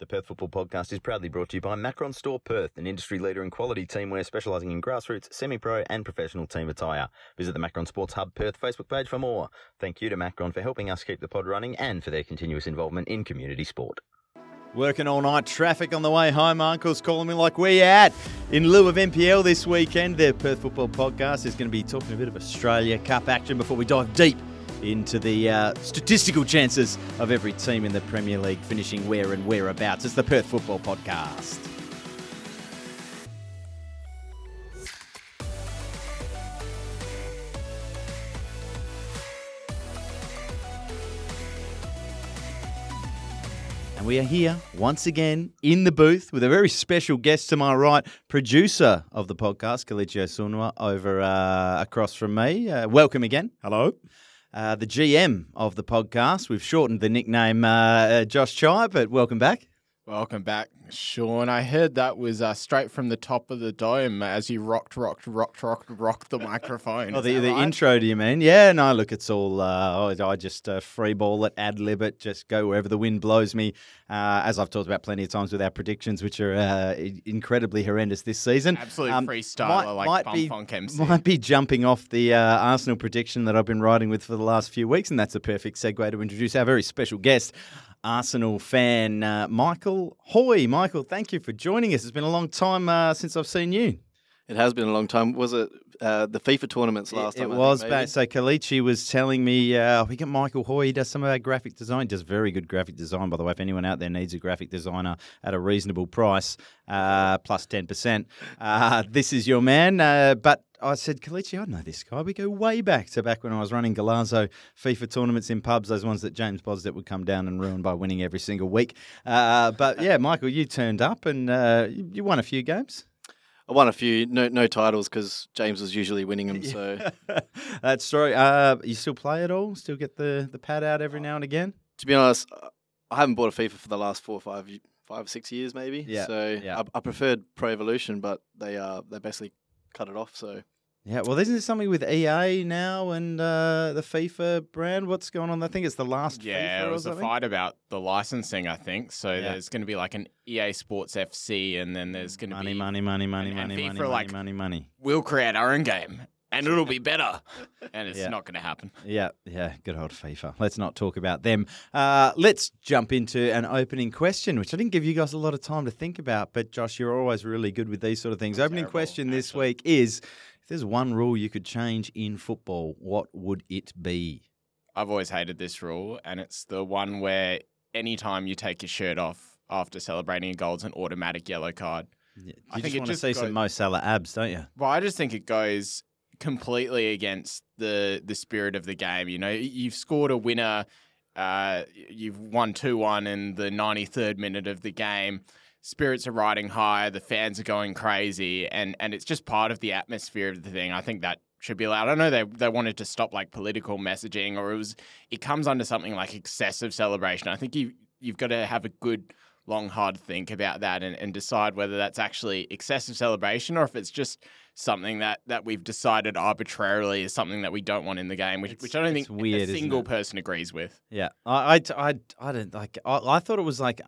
The Perth Football Podcast is proudly brought to you by Macron Store Perth, an industry leader in quality teamwear specialising in grassroots, semi-pro and professional team attire. Visit the Macron Sports Hub Perth Facebook page for more. Thank you to Macron for helping us keep the pod running and for their continuous involvement in community sport. Working all night, traffic on the way home. Uncle's calling me like, where you at? In lieu of NPL this weekend, the Perth Football Podcast is going to be talking a bit of Australia Cup action before we dive deep into the statistical chances of every team in the Premier League finishing where and whereabouts. It's the Perth Football Podcast. And we are here once again in the booth with a very special guest to my right, producer of the podcast, Kelechi Sunwa, over across from me. Welcome again. Hello. The GM of the podcast. We've shortened the nickname Josh Chai, but welcome back. Welcome back, Sean. I heard that was straight from the top of the dome as you rocked the microphone. Oh, the right? Intro, do you mean? Yeah, no, look, it's all, I just free ball it, ad-lib it, just go wherever the wind blows me, as I've talked about plenty of times with our predictions, which are incredibly horrendous this season. Absolute freestyler like Bumfunk MC. Might be jumping off the Arsenal prediction that I've been riding with for the last few weeks, and that's a perfect segue to introduce our very special guest, Arsenal fan Michael Hoy. Michael, thank you for joining us. It's been a long time since I've seen you. It has been a long time. Was it the FIFA tournaments last time? It was. So Kelechi was telling me, we get Michael Hoy. He does some of our graphic design. He does very good graphic design, by the way. If anyone out there needs a graphic designer at a reasonable price, plus 10%, this is your man. But I said, Kelechi, I know this guy. We go way back to back when I was running Galazzo FIFA tournaments in pubs, those ones that James Bosdett would come down and ruin by winning every single week. But yeah, Michael, you turned up and you won a few games. I won a few, no titles because James was usually winning them. So that's true. You still play at all? Still get the pad out every now and again? To be honest, I haven't bought a FIFA for the last five or six years, maybe. Yeah. So yeah. I preferred Pro Evolution, but they basically cut it off. So yeah. Well, isn't there something with EA now and the FIFA brand? What's going on? I think it's the last. Yeah, FIFA it was a fight about the licensing. I think so. Yeah. There's going to be like an EA Sports FC, and then there's going to be money. We'll create our own game, and it'll be better. And it's not going to happen. Yeah. Good old FIFA. Let's not talk about them. Let's jump into an opening question, which I didn't give you guys a lot of time to think about. But Josh, you're always really good with these sort of things. Opening question this week is: there's one rule you could change in football, what would it be? I've always hated this rule, and it's the one where any time you take your shirt off after celebrating a goal, it's an automatic yellow card. Yeah. I think you just want to see some Mo Salah abs, don't you? Well, I just think it goes completely against the spirit of the game. You know, you've scored a winner, you've won 2-1 in the 93rd minute of the game. Spirits are riding high, the fans are going crazy, and it's just part of the atmosphere of the thing. I think that should be allowed. I know they wanted to stop like political messaging, or it comes under something like excessive celebration. I think you've got to have a good long hard think about that and decide whether that's actually excessive celebration or if it's just something that we've decided arbitrarily is something that we don't want in the game, which I don't think weird, a single person agrees with. Yeah, I don't like. I thought it was like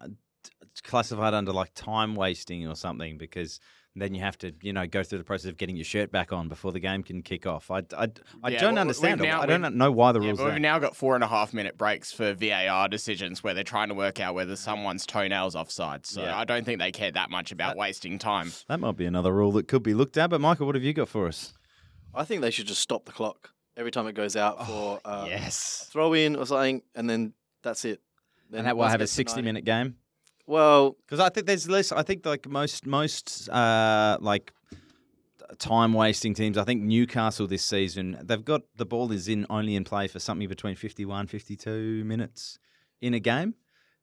classified under like time wasting or something, because then you have to, you know, go through the process of getting your shirt back on before the game can kick off. I don't understand. I don't know why the rules are. We've now got 4.5-minute breaks for VAR decisions where they're trying to work out whether someone's toenail's offside. So I don't think they care that much about wasting time. That might be another rule that could be looked at. But Michael, what have you got for us? I think they should just stop the clock every time it goes out for throw in or something, and then that's it. Then and that will have a 60-minute game. Well, because I think there's less. I think like most like time wasting teams. I think Newcastle this season, they've got the ball is only in play for something between 51, 52 minutes in a game.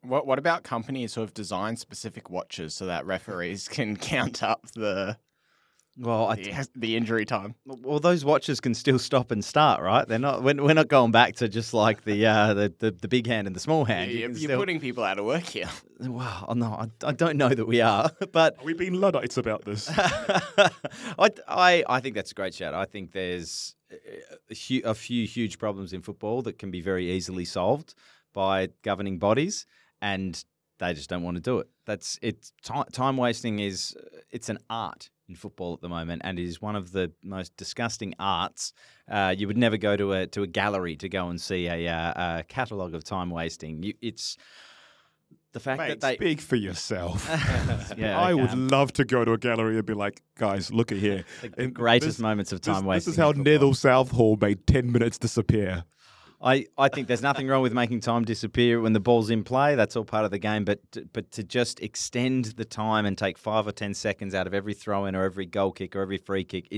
What about companies who have designed specific watches so that referees can count up the injury time? Well, those watches can still stop and start, right? They're not. We're not going back to just like the big hand and the small hand. Yeah, you're putting people out of work here. Well, no, I don't know that we are, but we've been Luddites about this. I think that's a great shout. I think there's a few huge problems in football that can be very easily solved by governing bodies, and they just don't want to do it. That's it. Time wasting is it's an art in football at the moment, and it is one of the most disgusting arts. You would never go to a gallery to go and see a catalogue of time wasting. It's the fact that they speak for yourself. Yeah, I would love to go to a gallery and be like, guys, look at here. The greatest moments of time wasting. This is how Neville Southall made 10 minutes disappear. I think there's nothing wrong with making time disappear when the ball's in play. That's all part of the game. But to just extend the time and take 5 or 10 seconds out of every throw-in or every goal kick or every free kick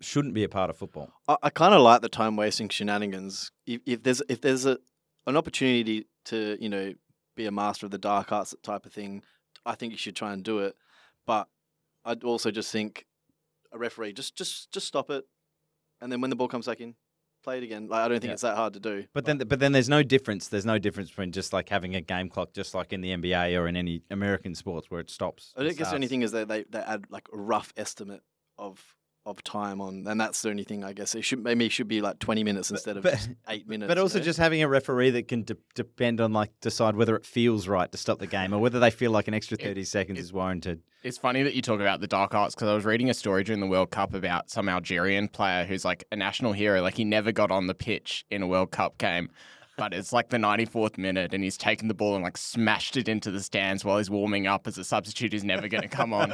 shouldn't be a part of football. I kind of like the time-wasting shenanigans. If there's an opportunity to be a master of the dark arts type of thing, I think you should try and do it. But I'd also just think a referee just stop it, and then when the ball comes back in, play it again. I don't think it's that hard to do. But then there's no difference. There's no difference between just like having a game clock, just like in the NBA or in any American sports where it stops. I guess the only thing is that they add like a rough estimate of time on, and that's the only thing I guess. It should be like 20 minutes instead of just 8 minutes. But also just having a referee that can depend on decide whether it feels right to stop the game or whether they feel like an extra 30 seconds is warranted. It's funny that you talk about the dark arts because I was reading a story during the World Cup about some Algerian player who's like a national hero. Like he never got on the pitch in a World Cup game, but it's like the 94th minute and he's taken the ball and like smashed it into the stands while he's warming up as a substitute who's never going to come on.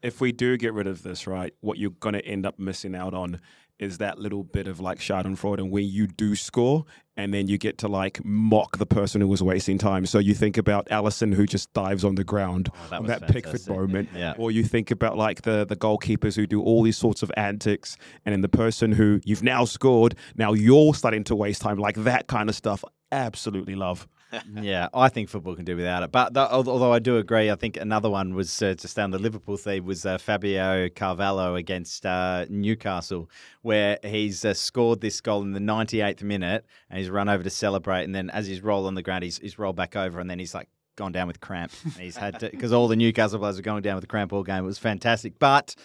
If we do get rid of this, right, what you're going to end up missing out on is that little bit of like schadenfreude and where you do score and then you get to like mock the person who was wasting time. So you think about Allison who just dives on the ground on that Pickford moment. Yeah. Or you think about like the goalkeepers who do all these sorts of antics and then the person who you've now scored, now you're starting to waste time. Like that kind of stuff. Absolutely love. Yeah, I think football can do without it. But although I do agree, I think another one was just down the Liverpool theme was Fabio Carvalho against Newcastle, where he's scored this goal in the 98th minute and he's run over to celebrate. And then as he's rolled on the ground, he's rolled back over and then he's like gone down with cramp. And he's had to, because all the Newcastle players were going down with cramp all game. It was fantastic. But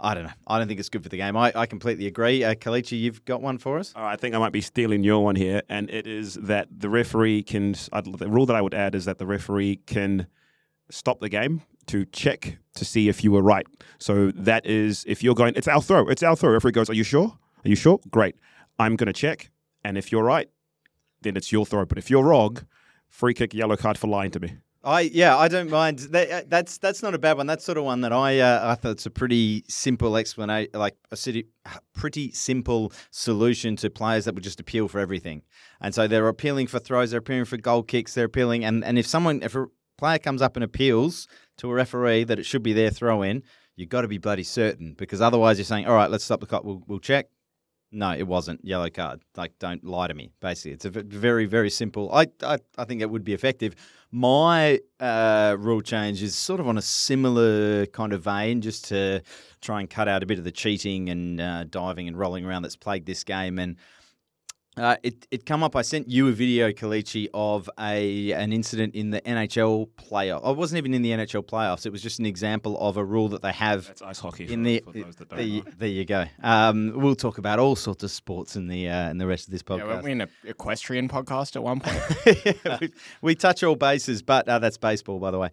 I don't know. I don't think it's good for the game. I completely agree. Kelechi, you've got one for us? I think I might be stealing your one here, and it is that the referee can... the rule that I would add is that the referee can stop the game to check to see if you were right. So that is, if you're going, it's our throw. Referee goes, are you sure? Are you sure? Great. I'm going to check, and if you're right, then it's your throw. But if you're wrong, free kick, yellow card for lying to me. I don't mind. That's not a bad one. That's sort of one that I thought it's a pretty simple explanation, like pretty simple solution to players that would just appeal for everything. And so they're appealing for throws, they're appealing for goal kicks, they're appealing. And if a player comes up and appeals to a referee that it should be their throw in, you've got to be bloody certain because otherwise you're saying, all right, let's stop the clock. We'll check. No, it wasn't. Yellow card. Like, don't lie to me, basically. It's a very, very simple. I think it would be effective. My rule change is sort of on a similar kind of vein, just to try and cut out a bit of the cheating and diving and rolling around that's plagued this game. And it come up, I sent you a video, Kelechi, of an incident in the NHL playoff. I wasn't even in the NHL playoffs. It was just an example of a rule that they have. That's ice hockey for those that don't know. There you go. We'll talk about all sorts of sports in the rest of this podcast. Yeah, weren't we in an equestrian podcast at one point? Yeah, we touch all bases, but that's baseball, by the way.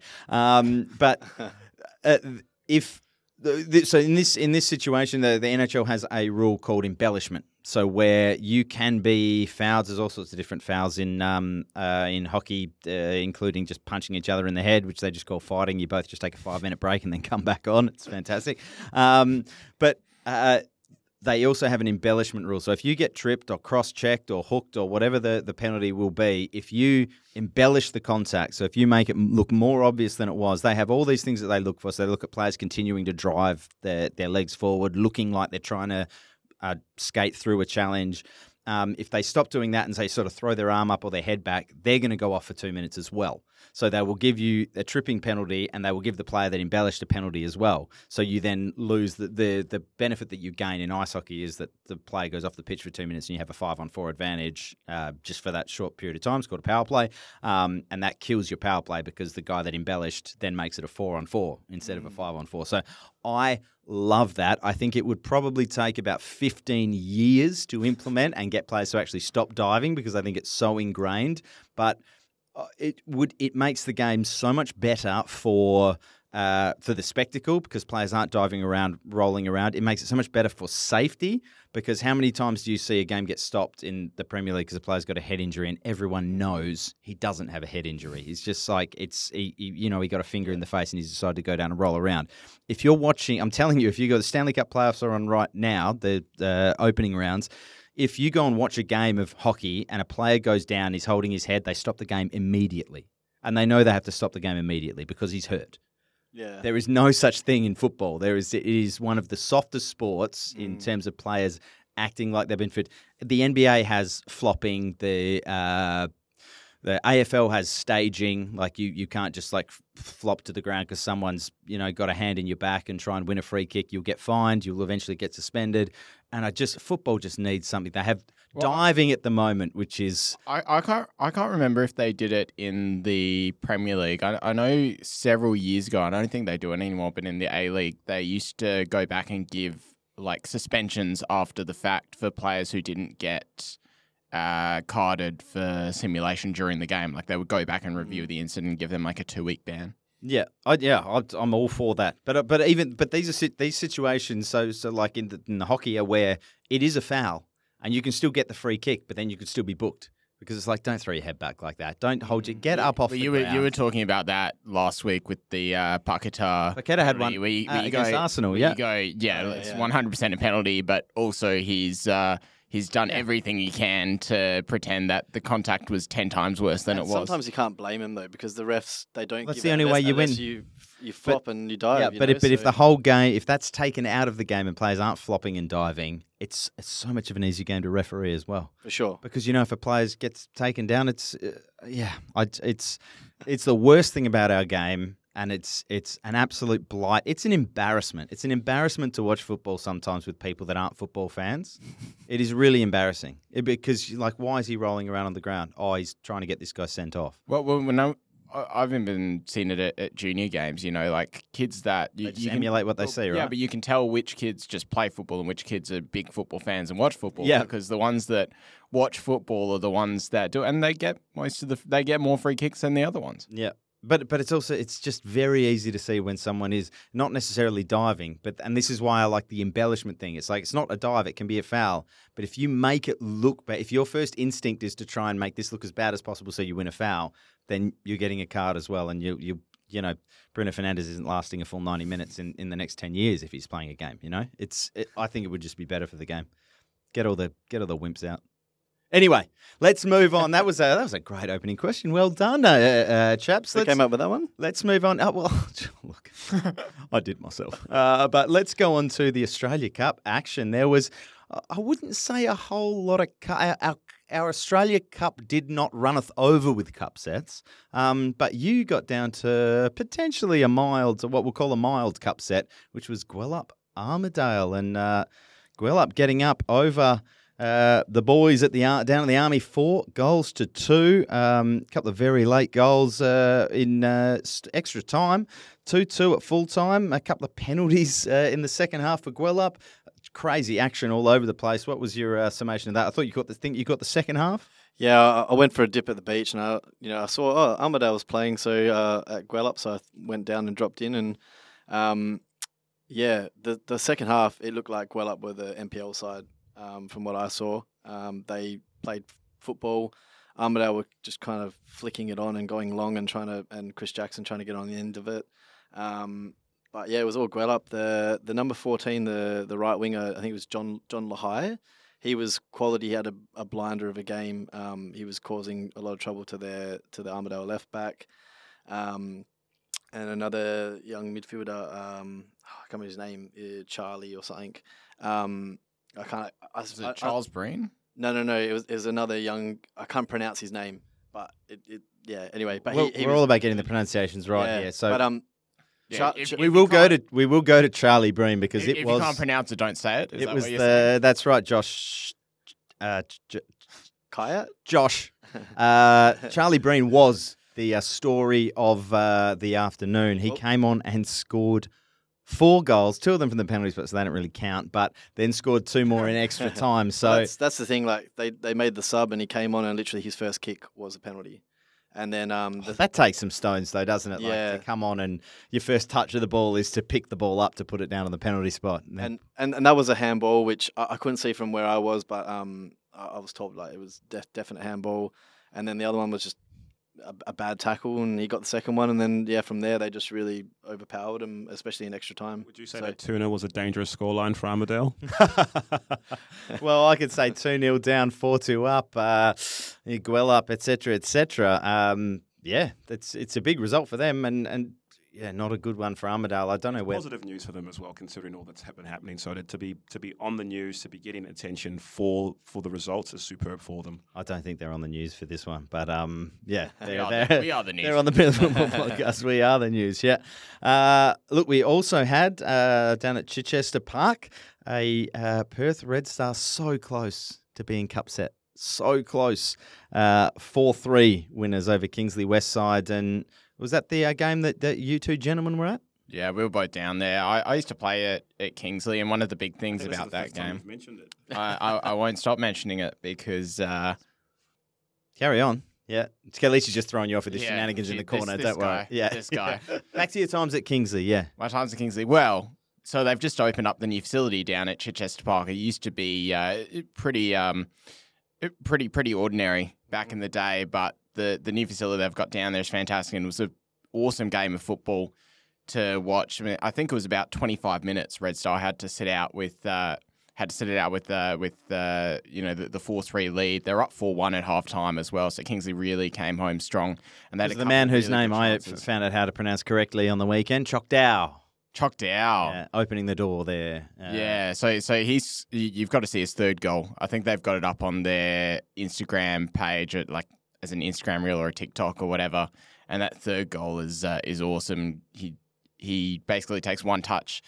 So in this situation, the NHL has a rule called embellishment. So where you can be fouled, there's all sorts of different fouls in hockey, including just punching each other in the head, which they just call fighting. You both just take a 5-minute break and then come back on. It's fantastic. But they also have an embellishment rule. So if you get tripped or cross-checked or hooked or whatever the penalty will be, if you embellish the contact, so if you make it look more obvious than it was, they have all these things that they look for. So they look at players continuing to drive their legs forward, looking like they're trying to skate through a challenge. If they stop doing that and they sort of throw their arm up or their head back, they're going to go off for 2 minutes as well. So they will give you a tripping penalty and they will give the player that embellished a penalty as well. So you then lose the benefit that you gain in ice hockey is that the player goes off the pitch for 2 minutes and you have a 5-on-4 advantage just for that short period of time. It's called a power play. And that kills your power play because the guy that embellished then makes it a 4-on-4 instead of a 5-on-4. So I love that. I think it would probably take about 15 years to implement and get players to actually stop diving because I think it's so ingrained. But it makes the game so much better for the spectacle, because players aren't diving around, rolling around. It makes it so much better for safety, because how many times do you see a game get stopped in the Premier League because a player's got a head injury and everyone knows he doesn't have a head injury? He's just like, he got a finger in the face and he's decided to go down and roll around. If you're watching, I'm telling you, if you go, the Stanley Cup playoffs are on right now, the opening rounds. If you go and watch a game of hockey and a player goes down, he's holding his head, they stop the game immediately. And they know they have to stop the game immediately because he's hurt. Yeah. There is no such thing in football. It is one of the softest sports in terms of players acting like they've been fit. The NBA has flopping. The AFL has staging. Like you can't just like flop to the ground because someone's got a hand in your back and try and win a free kick. You'll get fined. You'll eventually get suspended. And football just needs something. They have diving at the moment, which is I can't remember if they did it in the Premier League. I know several years ago, I don't think they do it anymore, but in the A League, they used to go back and give like suspensions after the fact for players who didn't get carded for simulation during the game. Like they would go back and review the incident and give them like a 2-week ban. I'm all for that. But these situations, so like in the hockey, are where it is a foul and you can still get the free kick, but then you could still be booked because it's like, don't throw your head back like that. Don't hold your get up off. But you were talking about that last week with the Balcatta. Balcatta had one against Arsenal. Yeah, you go. Yeah, it's 100% a penalty, but also he's done everything he can to pretend that the contact was 10 times worse than it was. Sometimes you can't blame him, though, because the refs, they don't give it. That's the only way you win. You flop and you dive. Yeah, but if the whole game, if that's taken out of the game and players aren't flopping and diving, it's so much of an easy game to referee as well. For sure. Because, if a player gets taken down, it's the worst thing about our game. And it's an absolute blight. It's an embarrassment. It's an embarrassment to watch football sometimes with people that aren't football fans. It is really embarrassing because you're like, why is he rolling around on the ground? Oh, he's trying to get this guy sent off. Well, I've even seen it at junior games, like kids that... You emulate what they see, right? Yeah, but you can tell which kids just play football and which kids are big football fans and watch football. Yeah. Because the ones that watch football are the ones that do it. And they get more free kicks than the other ones. Yeah. But it's just very easy to see when someone is not necessarily diving, and this is why I like the embellishment thing. It's like, it's not a dive, it can be a foul. But if you make it look bad, if your first instinct is to try and make this look as bad as possible so you win a foul, then you're getting a card as well. And you Bruno Fernandes isn't lasting a full 90 minutes in the next 10 years if he's playing a game. I think it would just be better for the game. Get all the wimps out. Anyway, let's move on. That was a great opening question. Well done, chaps. Who came up with that one? Let's move on. Oh, well, look, I did myself. But let's go on to the Australia Cup action. There was, I wouldn't say a whole lot of our Australia Cup did not runneth over with cup sets, but you got down to potentially what we'll call a mild cup set, which was Gwelup-Armadale, and Gwelup getting up over... the boys down in the Army, 4-2. A couple of very late goals in extra time, 2-2 at full time. A couple of penalties in the second half for Gwelup. Crazy action all over the place. What was your summation of that? I thought you got the second half. Yeah, I went for a dip at the beach, and I saw Armadale was playing at Gwelup, so I went down and dropped in, and the second half it looked like Gwelup were the NPL side. From what I saw, they played football. Armadale were just kind of flicking it on and going long and Chris Jackson trying to get on the end of it. But yeah, it was all Gwelup. The number 14, the right winger, I think it was John Lahai. He was quality. He had a blinder of a game. He was causing a lot of trouble to the Armadale left back. And another young midfielder, I can't remember his name, Charlie or something. I can't. Was it Charles Breen? No. It was another young. I can't pronounce his name, but Anyway, but we're all about getting the pronunciations right here. So, but we will go to Charlie Breen because if you can't pronounce it, don't say it. That's right, Josh. Kaya? Josh. Charlie Breen was the story of the afternoon. He came on and scored 4 goals, 2 of them from the penalties, but so they don't really count, but then scored 2 more in extra time. So that's the thing, like they made the sub and he came on and literally his first kick was a penalty. And then that takes some stones, though, doesn't it? Yeah. Like, to come on and your first touch of the ball is to pick the ball up to put it down on the penalty spot. And that was a handball, which I couldn't see from where I was, but I was told like it was definite handball. And then the other one was just a bad tackle, and he got the second one. And then yeah, from there they just really overpowered him, especially in extra time. Would you say that 2-0 was a dangerous scoreline for Armadale? Well, I could say 2-0 down, 4-2 up. Gwell up, etc., etc. Yeah, it's a big result for them, and yeah, not a good one for Armadale. I don't know where. Positive news for them as well, considering all that's been happening. So to be on the news, to be getting attention for the results is superb for them. I don't think they're on the news for this one, but yeah, we are the news. They're on the Football Podcast. We are the news. Yeah. Look, we also had down at Chichester Park a Perth Red Star so close to being cup set. So close. 4-3 winners over Kingsley Westside. And was that the game that you two gentlemen were at? Yeah, we were both down there. I used to play at Kingsley, and one of the big things about that game... You've mentioned it. I won't stop mentioning it because... Carry on. Yeah. Kelechi's just throwing you off with his shenanigans in the corner. Don't worry. Yeah. This guy. Back to your times at Kingsley, yeah. My times at Kingsley. Well, so they've just opened up the new facility down at Chichester Park. It used to be pretty ordinary back in the day, but the new facility they've got down there is fantastic, and it was an awesome game of football to watch. I mean, I think it was about 25 minutes. Red Star had to sit out with the 4-3 lead. They're up 4-1 at halftime as well. So Kingsley really came home strong. And that the man whose name I found out how to pronounce correctly on the weekend, Chokdow. Yeah, opening the door there. So you've got to see his third goal. I think they've got it up on their Instagram page at, like, as an Instagram reel or a TikTok or whatever. And that third goal is awesome. He basically takes one touch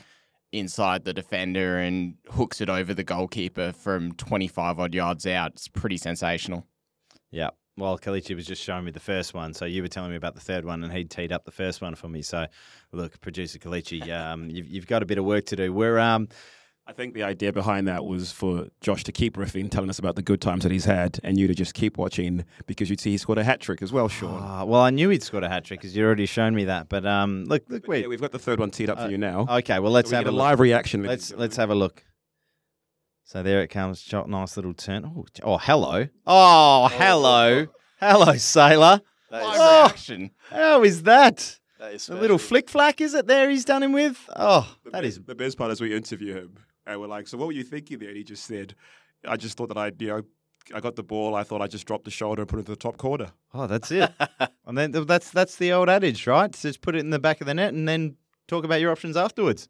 inside the defender and hooks it over the goalkeeper from 25 odd yards out. It's pretty sensational. Yeah. Well, Kelechi was just showing me the first one, so you were telling me about the third one, and he teed up the first one for me. So, look, producer Kelechi, you've got a bit of work to do. We're I think the idea behind that was for Josh to keep riffing, telling us about the good times that he's had, and you to just keep watching because you'd see he scored a hat-trick as well, Sean. Well, I knew he'd scored a hat-trick because you'd already shown me that. But look, wait. Yeah, we've got the third one teed up for you now. Okay, well, let's have a live reaction. Let's have a look. So there it comes. Nice little turn. Oh, hello. Oh, hello. Hello, sailor. That is reaction. How is that? That is a little flick-flack, is it, there he's done him with? Oh, that is... The best part is we interview him. And we're like, so what were you thinking there? And he just said, I just thought that I got the ball. I thought I just dropped the shoulder and put it into the top corner. Oh, that's it. And then that's the old adage, right? Just put it in the back of the net and then talk about your options afterwards.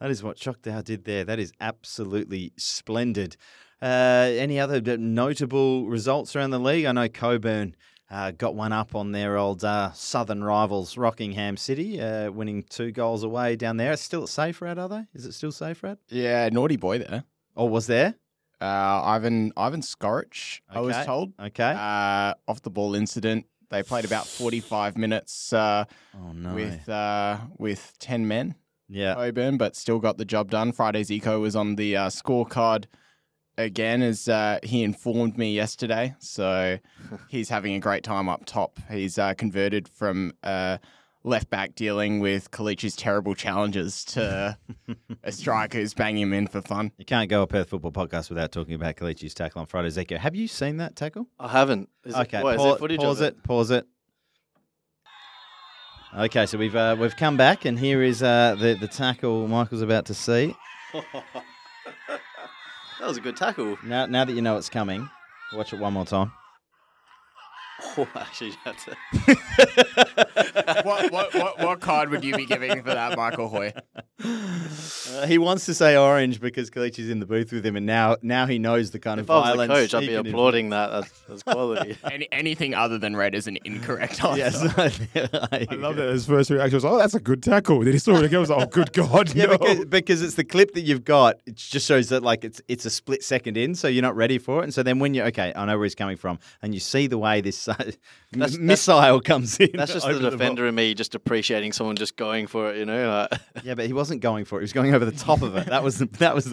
That is what Chokdow did there. That is absolutely splendid. Any other notable results around the league? I know Coburn got one up on their old southern rivals, Rockingham City, winning 2 goals away down there. It's still at Saferad, are they? Is it still Saferad? Yeah, naughty boy there. Oh, was there? Ivan Skorich, okay. I was told. Okay. Off the ball incident. They played about 45 minutes with 10 men. Yeah, Coburn, but still got the job done. Friday's Eco was on the scorecard again, as he informed me yesterday. So he's having a great time up top. He's converted from left back dealing with Kelechi's terrible challenges to a striker who's banging him in for fun. You can't go a Perth Football Podcast without talking about Kelechi's tackle on Friday's Eco. Have you seen that tackle? I haven't. Pause it. Okay, so we've come back, and here is the tackle Michael's about to see. That was a good tackle. Now that you know it's coming, watch it one more time. Oh, actually, you have to. What card would you be giving for that, Michael Hoy? He wants to say orange because Kelechi's in the booth with him, and now he knows the kind of violence. If I was the coach, I'd be applauding that. That's quality. Anything other than red is an incorrect answer. Yes, I love that his first reaction was, "Oh, that's a good tackle." Then he saw it again, was like, "Oh, good God!" Yeah, no. because it's the clip that you've got. It just shows that like it's a split second in, so you're not ready for it, and so then when you're okay, I know where he's coming from, and you see the way this missile comes in. That's just the defender in me just appreciating someone just going for it, you know. Like. Yeah, but he wasn't going for it. He was going over the top of it. That was the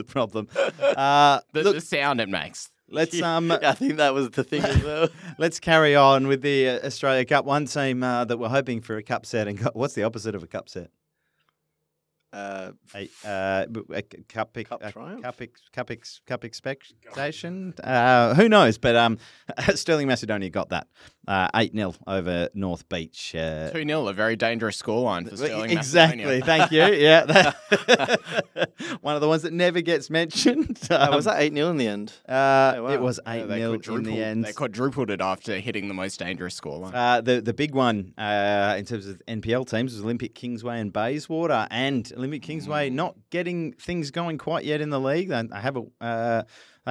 problem. The sound it makes. Let's I think that was the thing as well. Let's carry on with the Australia Cup. One team that were hoping for a cup set and got, what's the opposite of a cup set? A cup expectation. Who knows? But Stirling Macedonia got that 8-0 over North Beach. 2-0, a very dangerous scoreline for Stirling Macedonia. Exactly. Thank you. One of the ones that never gets mentioned. Was that 8-0 in the end? It was 8-0 in the end. They quadrupled it after hitting the most dangerous scoreline. The big one in terms of NPL teams was Olympic Kingsway and Bayswater, and Olympic Kingsway not getting things going quite yet in the league. They have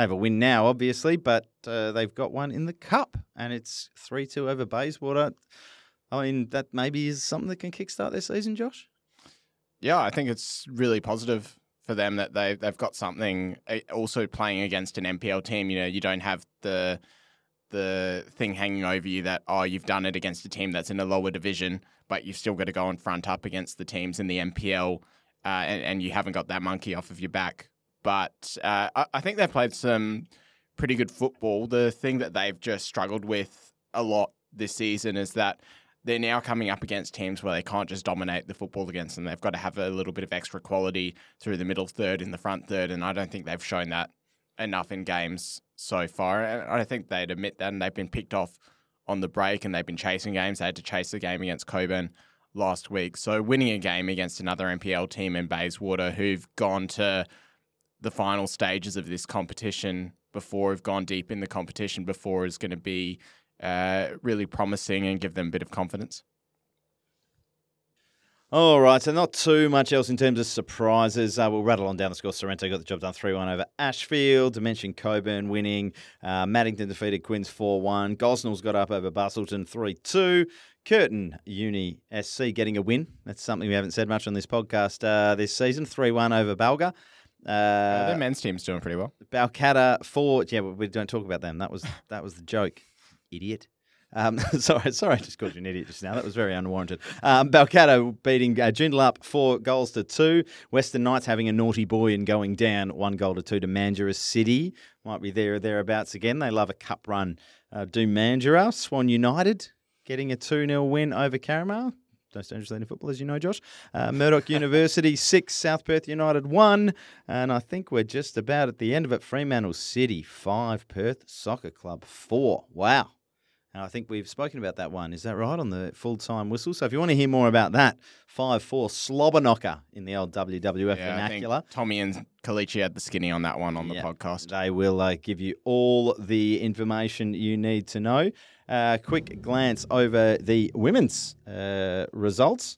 a win now, obviously, but they've got one in the cup, and it's 3-2 over Bayswater. I mean, that maybe is something that can kickstart their season, Josh? Yeah, I think it's really positive for them that they've got something. Also playing against an NPL team, you know, you don't have the thing hanging over you that, oh, you've done it against a team that's in a lower division, but you've still got to go and front up against the teams in the NPL, and you haven't got that monkey off of your back. But I think they've played some pretty good football. The thing that they've just struggled with a lot this season is that they're now coming up against teams where they can't just dominate the football against them. They've got to have a little bit of extra quality through the middle third and the front third, and I don't think they've shown that enough in games so far. And I think they'd admit that, and they've been picked off on the break, and they've been chasing games. They had to chase the game against Coburn last week. So winning a game against another NPL team in Bayswater who've gone to the final stages of this competition before, have gone deep in the competition before, is going to be really promising and give them a bit of confidence. All right, so not too much else in terms of surprises. We'll rattle on down the score. Sorrento got the job done 3-1 over Ashfield. I mentioned Coburn winning. Maddington defeated Quinns 4-1. Gosnell's got up over Bustleton 3-2. Curtin Uni SC getting a win. That's something we haven't said much on this podcast this season. 3-1 over Balga. Their men's team's doing pretty well. Balcatta 4. Yeah, we don't talk about them. That was the joke, idiot. Sorry, I just called you an idiot just now. That was very unwarranted. Balcatta beating Joondalup up 4-2. Western Knights having a naughty boy and going down 1-2 to Mandurah City. Might be there or thereabouts again. They love a cup run. Do Mandurah. Swan United getting a 2-0 win over Caramel. Don't stand just in football, as you know, Josh. Murdoch University 6, South Perth United 1. And I think we're just about at the end of it. Fremantle City 5, Perth Soccer Club 4. Wow. And I think we've spoken about that one. Is that right? On the full-time whistle. So if you want to hear more about that, 5-4 slobber knocker in the old WWF vernacular. I think Tommy and Kelechi had the skinny on that one on the podcast. They will give you all the information you need to know. Quick glance over the women's results.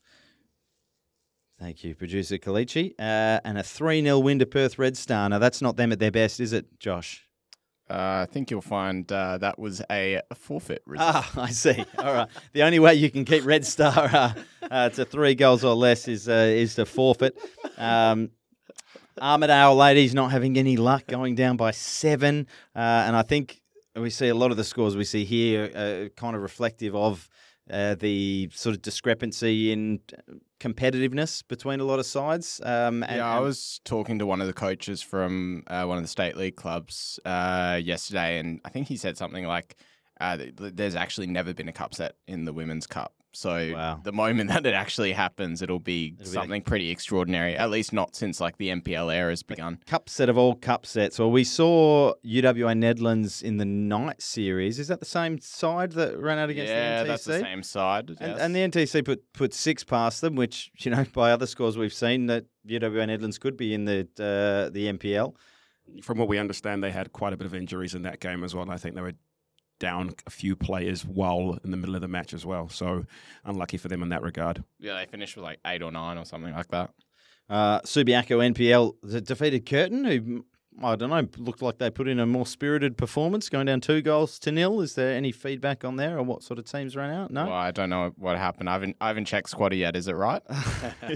Thank you, producer Kelechi. And a 3-0 win to Perth Red Star. Now, that's not them at their best, is it, Josh? I think you'll find that was a forfeit result. Ah, I see. All right. The only way you can keep Red Star to 3 goals or less is to forfeit. Armadale ladies not having any luck, going down by 7. And I think we see a lot of the scores we see here kind of reflective of the sort of discrepancy in competitiveness between a lot of sides. I was talking to one of the coaches from one of the state league clubs yesterday, and I think he said something like, there's actually never been a cup set in the Women's Cup. So the moment that it actually happens, it'll be something pretty extraordinary, at least not since like the NPL era has begun. Cup set of all cup sets. Well, we saw UWA Nedlands in the night series. Is that the same side that ran out against the NTC? Yeah, that's the same side. Yes. And the NTC put 6 past them, which, you know, by other scores we've seen, that UWA Nedlands could be in the NPL. From what we understand, they had quite a bit of injuries in that game as well. I think they were down a few players while in the middle of the match as well. So unlucky for them in that regard. Yeah, they finished with like 8 or 9 or something like that. Subiaco NPL defeated Curtin, who, I don't know, looked like they put in a more spirited performance, going down 2-0. Is there any feedback on there or what sort of teams ran out? No? Well, I don't know what happened. I haven't checked Squatty yet. Is it right?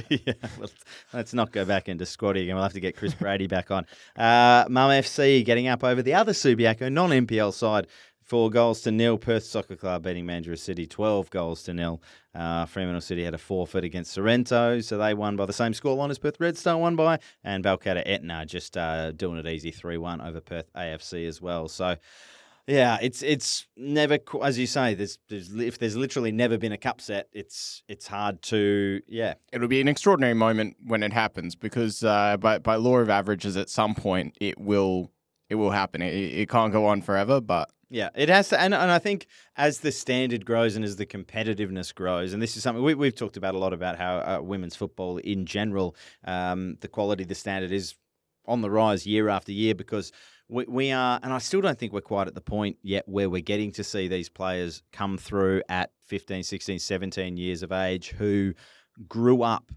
Yeah, well, let's not go back into Squatty again. We'll have to get Chris Brady back on. Mum FC getting up over the other Subiaco non-NPL side, 4-0. Perth Soccer Club beating Mandurah City 12-0. Fremantle City had a forfeit against Sorrento, so they won by the same scoreline as Perth Red Star won by. And Balcatta Etna just doing it easy 3-1 over Perth AFC as well. So, yeah, it's never, as you say, if there's literally never been a cup set, it's hard to, yeah. It'll be an extraordinary moment when it happens because by law of averages, at some point it will happen. It can't go on forever, but. Yeah, it has to, and I think as the standard grows and as the competitiveness grows, and this is something we've talked about a lot about how women's football in general, the quality, the standard is on the rise year after year because we are, and I still don't think we're quite at the point yet where we're getting to see these players come through at 15, 16, 17 years of age who grew up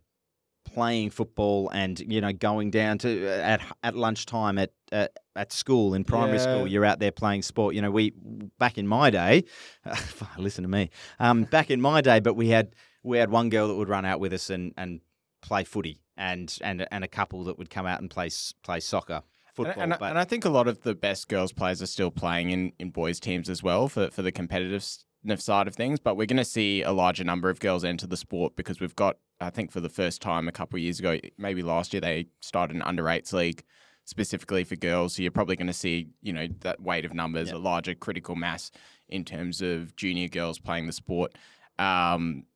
playing football and, you know, going down to at lunchtime at school in primary school, you're out there playing sport. You know, we back in my day, listen to me, back in my day, but we had one girl that would run out with us and play footy and a couple that would come out and play soccer. Football, and I think a lot of the best girls players are still playing in boys teams as well for the competitiveness side of things. But we're going to see a larger number of girls enter the sport because we've got, I think for the first time a couple of years ago, maybe last year, they started an under-8s league specifically for girls. So you're probably going to see, you know, that weight of numbers, a larger critical mass in terms of junior girls playing the sport.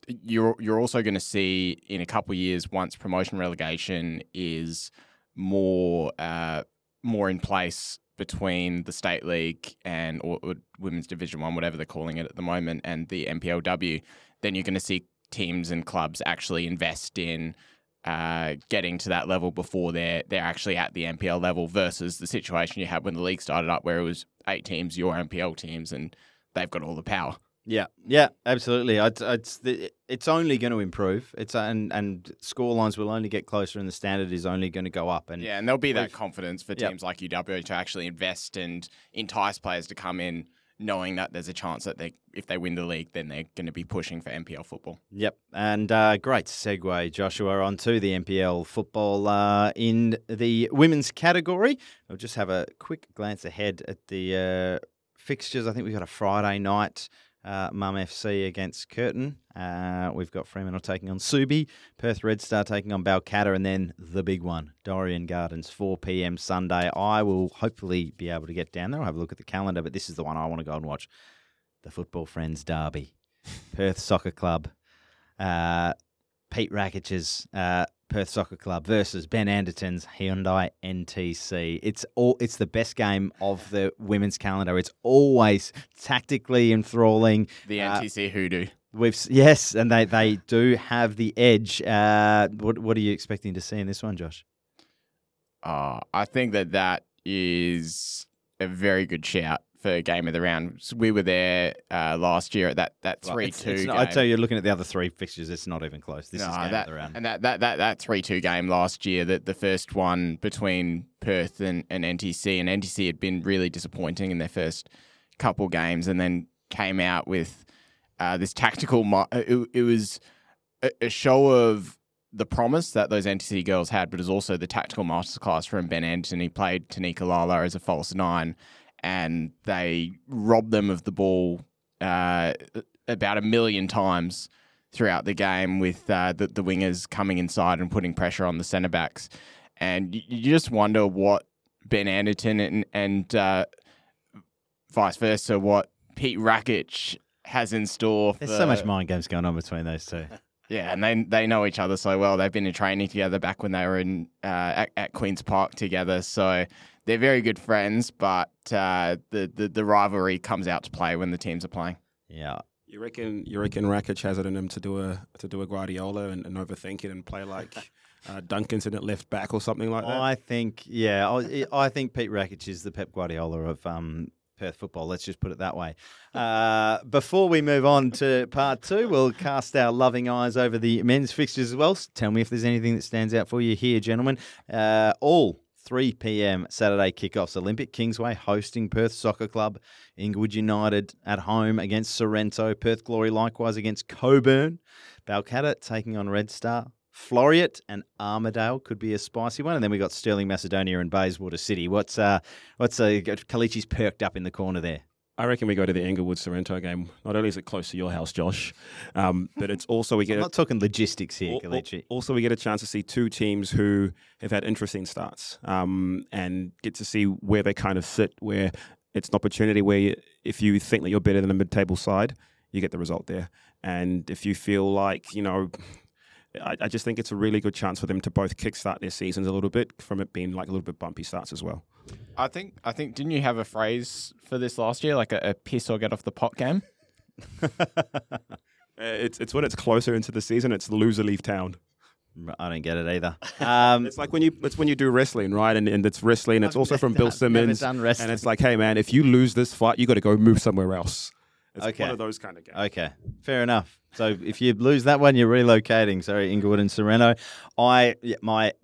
You're also going to see in a couple of years, once promotion relegation is more in place between the state league and or women's division one, whatever they're calling it at the moment, and the MPLW, then you're going to see teams and clubs actually invest in getting to that level before they're actually at the MPL level versus the situation you had when the league started up where it was 8 teams, your MPL teams, and they've got all the power. Yeah, absolutely. It's only going to improve. And score lines will only get closer, and the standard is only going to go up. And there'll be that confidence for teams like UWA to actually invest and entice players to come in, knowing that there's a chance that if they win the league, then they're going to be pushing for NPL football. Yep, and great segue, Joshua, onto the NPL football in the women's category. I'll just have a quick glance ahead at the fixtures. I think we've got a Friday night. Mum FC against Curtin. We've got Fremantle taking on Subi, Perth Red Star taking on Balcatta, and then the big one, Dorrien Gardens, 4 p.m. Sunday. I will hopefully be able to get down there. I'll have a look at the calendar, but this is the one I want to go and watch. The Football Friends Derby. Perth Soccer Club. Pete Rakic's Perth Soccer Club versus Ben Anderton's Hyundai NTC. It's the best game of the women's calendar. It's always tactically enthralling. The NTC hoodoo. Yes, and they do have the edge. What are you expecting to see in this one, Josh? I think that is a very good shout for game of the round. We were there last year at that 3-2 game. I tell you, looking at the other three fixtures, it's not even close. This is game of the round. And that 3-2 game last year, that the first one between Perth and NTC, and NTC had been really disappointing in their first couple games and then came out with this tactical... It was a show of the promise that those NTC girls had, but it was also the tactical masterclass from Ben Anderton. He played Tanika Lala as a false 9, and they robbed them of the ball about 1 million times throughout the game with the wingers coming inside and putting pressure on the centre-backs. And you just wonder what Ben Anderton and vice versa, what Pete Rakic has in store. There's so much mind games going on between those two. Yeah, and they know each other so well. They've been in training together back when they were in at Queen's Park together. So they're very good friends, but the rivalry comes out to play when the teams are playing. Yeah, you reckon Rakic has it in him to do a Guardiola and overthink it and play like Duncanson at left back or something like that. I think Pete Rakic is the Pep Guardiola of Perth football. Let's just put it that way. Before we move on to part two, we'll cast our loving eyes over the men's fixtures as well. So tell me if there's anything that stands out for you here, gentlemen. All 3 p.m. Saturday kickoffs. Olympic Kingsway hosting Perth Soccer Club. Inglewood United at home against Sorrento. Perth Glory likewise against Coburn. Balcatta taking on Red Star. Floreat and Armadale could be a spicy one. And then we got Stirling, Macedonia and Bayswater City. What's Kelechi's perked up in the corner there? I reckon we go to the Englewood-Sorrento game. Not only is it close to your house, Josh, but it's also we get... I'm not talking logistics here, Kelechi. Also, we get a chance to see two teams who have had interesting starts and get to see where they kind of sit, where it's an opportunity where if you think that you're better than a mid-table side, you get the result there. And if you feel like, you know... I just think it's a really good chance for them to both kickstart their seasons a little bit from it being like a little bit bumpy starts as well. I think didn't you have a phrase for this last year, like a piss or get off the pot game? It's when it's closer into the season, it's loser leave town. I don't get it either. It's like when you do wrestling, right? And it's wrestling. It's also from Bill Simmons. Never done wrestling. And it's like, hey man, if you lose this fight, you got to go move somewhere else. It's okay. One of those kind of games. Okay, fair enough. So if you lose that one, you're relocating. Sorry, Inglewood and Sorrento. My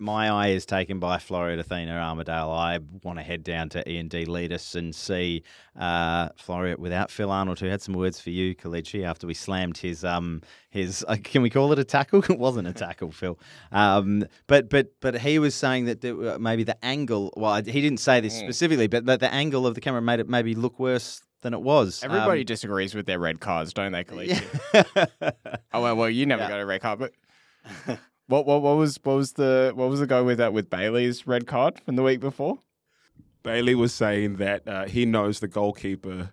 eye is taken by Floreat Athena Armadale. I want to head down to E&D Leadus and see Floreat without Phil Arnold, who had some words for you, Kelechi, after we slammed his can we call it a tackle? It wasn't a tackle, Phil. But he was saying that maybe the angle. Well, he didn't say this specifically, but the angle of the camera made it maybe look worse than it was. Everybody disagrees with their red cards, don't they, Kelechi? Yeah. Oh well, you never got a red card, but what was the go with that with Bailey's red card from the week before? Bailey was saying that he knows the goalkeeper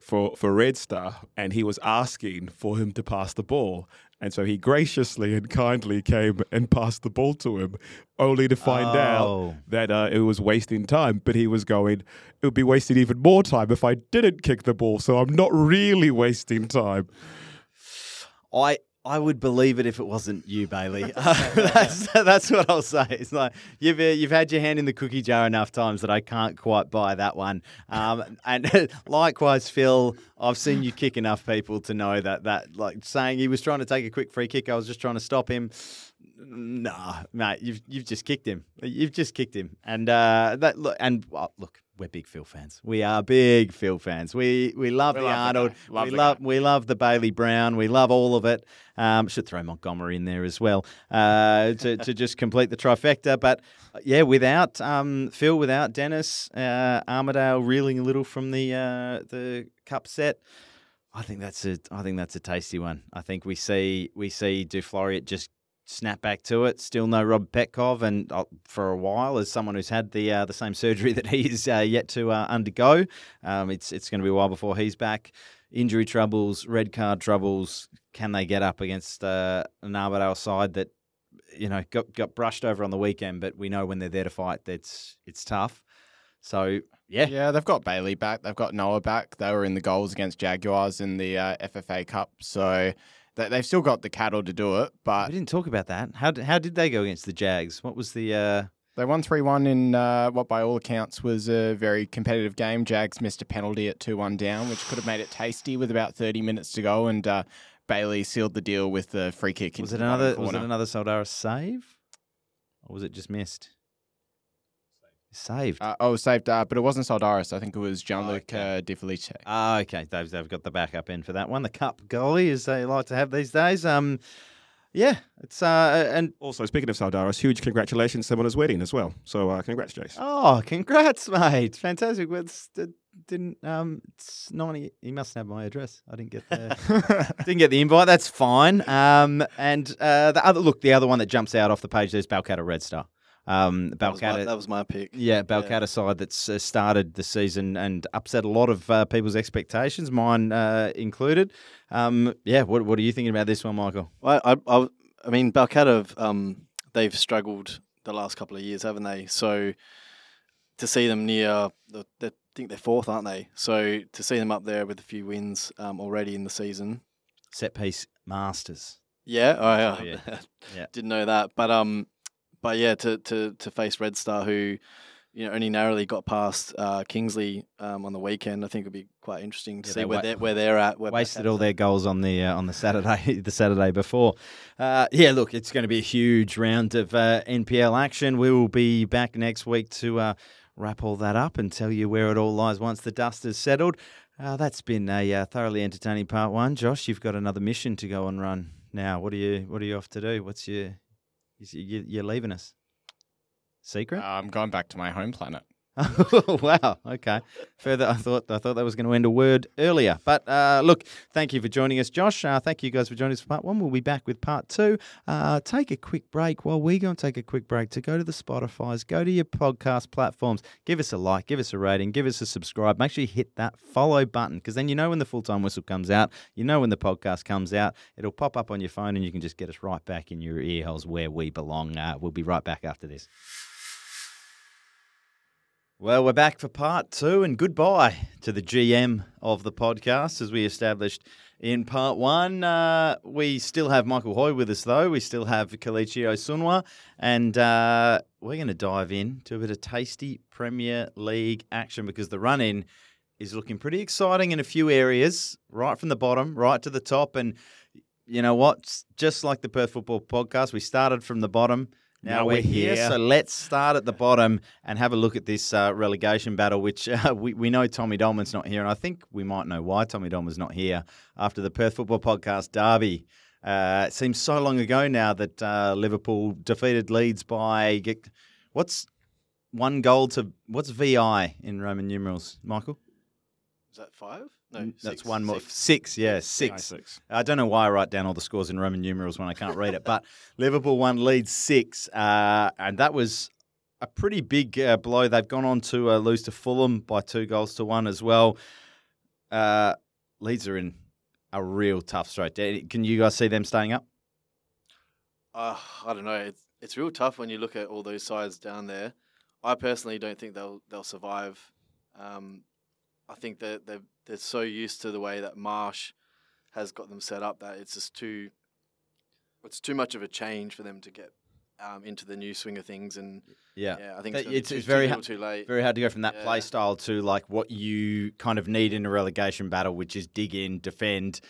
for Red Star, and he was asking for him to pass the ball. And so he graciously and kindly came and passed the ball to him, only to find out that it was wasting time. But he was going, it would be wasting even more time if I didn't kick the ball, so I'm not really wasting time. I would believe it if it wasn't you, Bailey. That's what I'll say. It's like you've had your hand in the cookie jar enough times that I can't quite buy that one. And likewise, Phil, I've seen you kick enough people to know that like saying he was trying to take a quick free kick, I was just trying to stop him. Nah, mate, you've just kicked him. You've just kicked him. And we're big Phil fans. We are big Phil fans. We love the Arnold. We love the Bailey Brown. We love all of it. Should throw Montgomery in there as well to just complete the trifecta. But yeah, without Phil, without Dennis, Armadale reeling a little from the cup set. I think that's a tasty one. I think we see Du Floreat just snap back to it. Still no Rob Petkov, and for a while, as someone who's had the same surgery that he is yet to undergo, it's going to be a while before he's back. Injury troubles, red card troubles. Can they get up against an Armadale side that got brushed over on the weekend? But we know when they're there to fight, it's tough. So yeah, they've got Bailey back. They've got Noah back. They were in the goals against Jaguars in the FFA Cup. So. They've still got the cattle to do it, but... We didn't talk about that. How did they go against the Jags? What was the... They won 3-1 in what, by all accounts, was a very competitive game. Jags missed a penalty at 2-1 down, which could have made it tasty with about 30 minutes to go, and Bailey sealed the deal with the free kick. Was it another Soldara save? Or was it just missed? Saved. Saved. But it wasn't Soldaris. I think it was Gianluca Di Felice. Okay. They've got the backup in for that one. The cup goalie, as they like to have these days. Yeah. It's and also, speaking of Soldaris, huge congratulations on his wedding as well. So congrats, Jace. Oh, congrats, mate. Fantastic. It's 90. He must have my address. I didn't get the invite. That's fine. The other one that jumps out off the page there's Balcatta Red Star. That was my pick. Yeah, Balcatta side that's started the season and upset a lot of people's expectations, mine included. What are you thinking about this one, Michael? Well, I mean, Balcatta, they've struggled the last couple of years, haven't they? So to see them near, I think they're fourth, aren't they? So to see them up there with a few wins already in the season. Set piece masters. Yeah, I didn't know that, but But yeah, to face Red Star, who only narrowly got past Kingsley on the weekend, I think would be quite interesting to see where they're at. Wasted all their goals on the Saturday before. Look, it's going to be a huge round of NPL action. We will be back next week to wrap all that up and tell you where it all lies once the dust has settled. That's been a thoroughly entertaining part one. Josh, you've got another mission to go and run now. What are you off to do? What's your... You're leaving us. Secret? I'm going back to my home planet. Oh, wow. Okay. Further, I thought that was going to end a word earlier. But look, thank you for joining us, Josh. Thank you guys for joining us for part one. We'll be back with part two. Take a quick break while we go and take a quick break to go to the Spotify's, go to your podcast platforms. Give us a like, give us a rating, give us a subscribe. Make sure you hit that follow button, because then you know when the full-time whistle comes out, you know when the podcast comes out. It'll pop up on your phone and you can just get us right back in your ear holes where we belong. We'll be right back after this. Well, we're back for part two, and goodbye to the GM of the podcast, as we established in part one. We still have Michael Hoy with us, though. We still have Kelechi Sunwa, and we're going to dive in to a bit of tasty Premier League action, because the run-in is looking pretty exciting in a few areas, right from the bottom, right to the top. And you know what? Just like the Perth Football Podcast, we started from the bottom. Now we're here, so let's start at the bottom and have a look at this relegation battle, which we know Tommy Dolman's not here, and I think we might know why Tommy Dolman's not here after the Perth Football Podcast derby. It seems so long ago now that Liverpool defeated Leeds by what's one goal to what's VI in Roman numerals, Michael? Is that five? No, six. That's one more. Six, yeah, six. No, six. I don't know why I write down all the scores in Roman numerals when I can't read it, but Liverpool won Leeds 6, and that was a pretty big blow. They've gone on to lose to Fulham by 2-1 as well. Leeds are in a real tough straight. Can you guys see them staying up? I don't know. It's real tough when you look at all those sides down there. I personally don't think they'll survive. I think that they're so used to the way that Marsh has got them set up that it's just too much of a change for them to get into the new swing of things. And yeah I think it's very hard, too late. Very hard to go from that play style to like what you kind of need in a relegation battle, which is dig in, defend,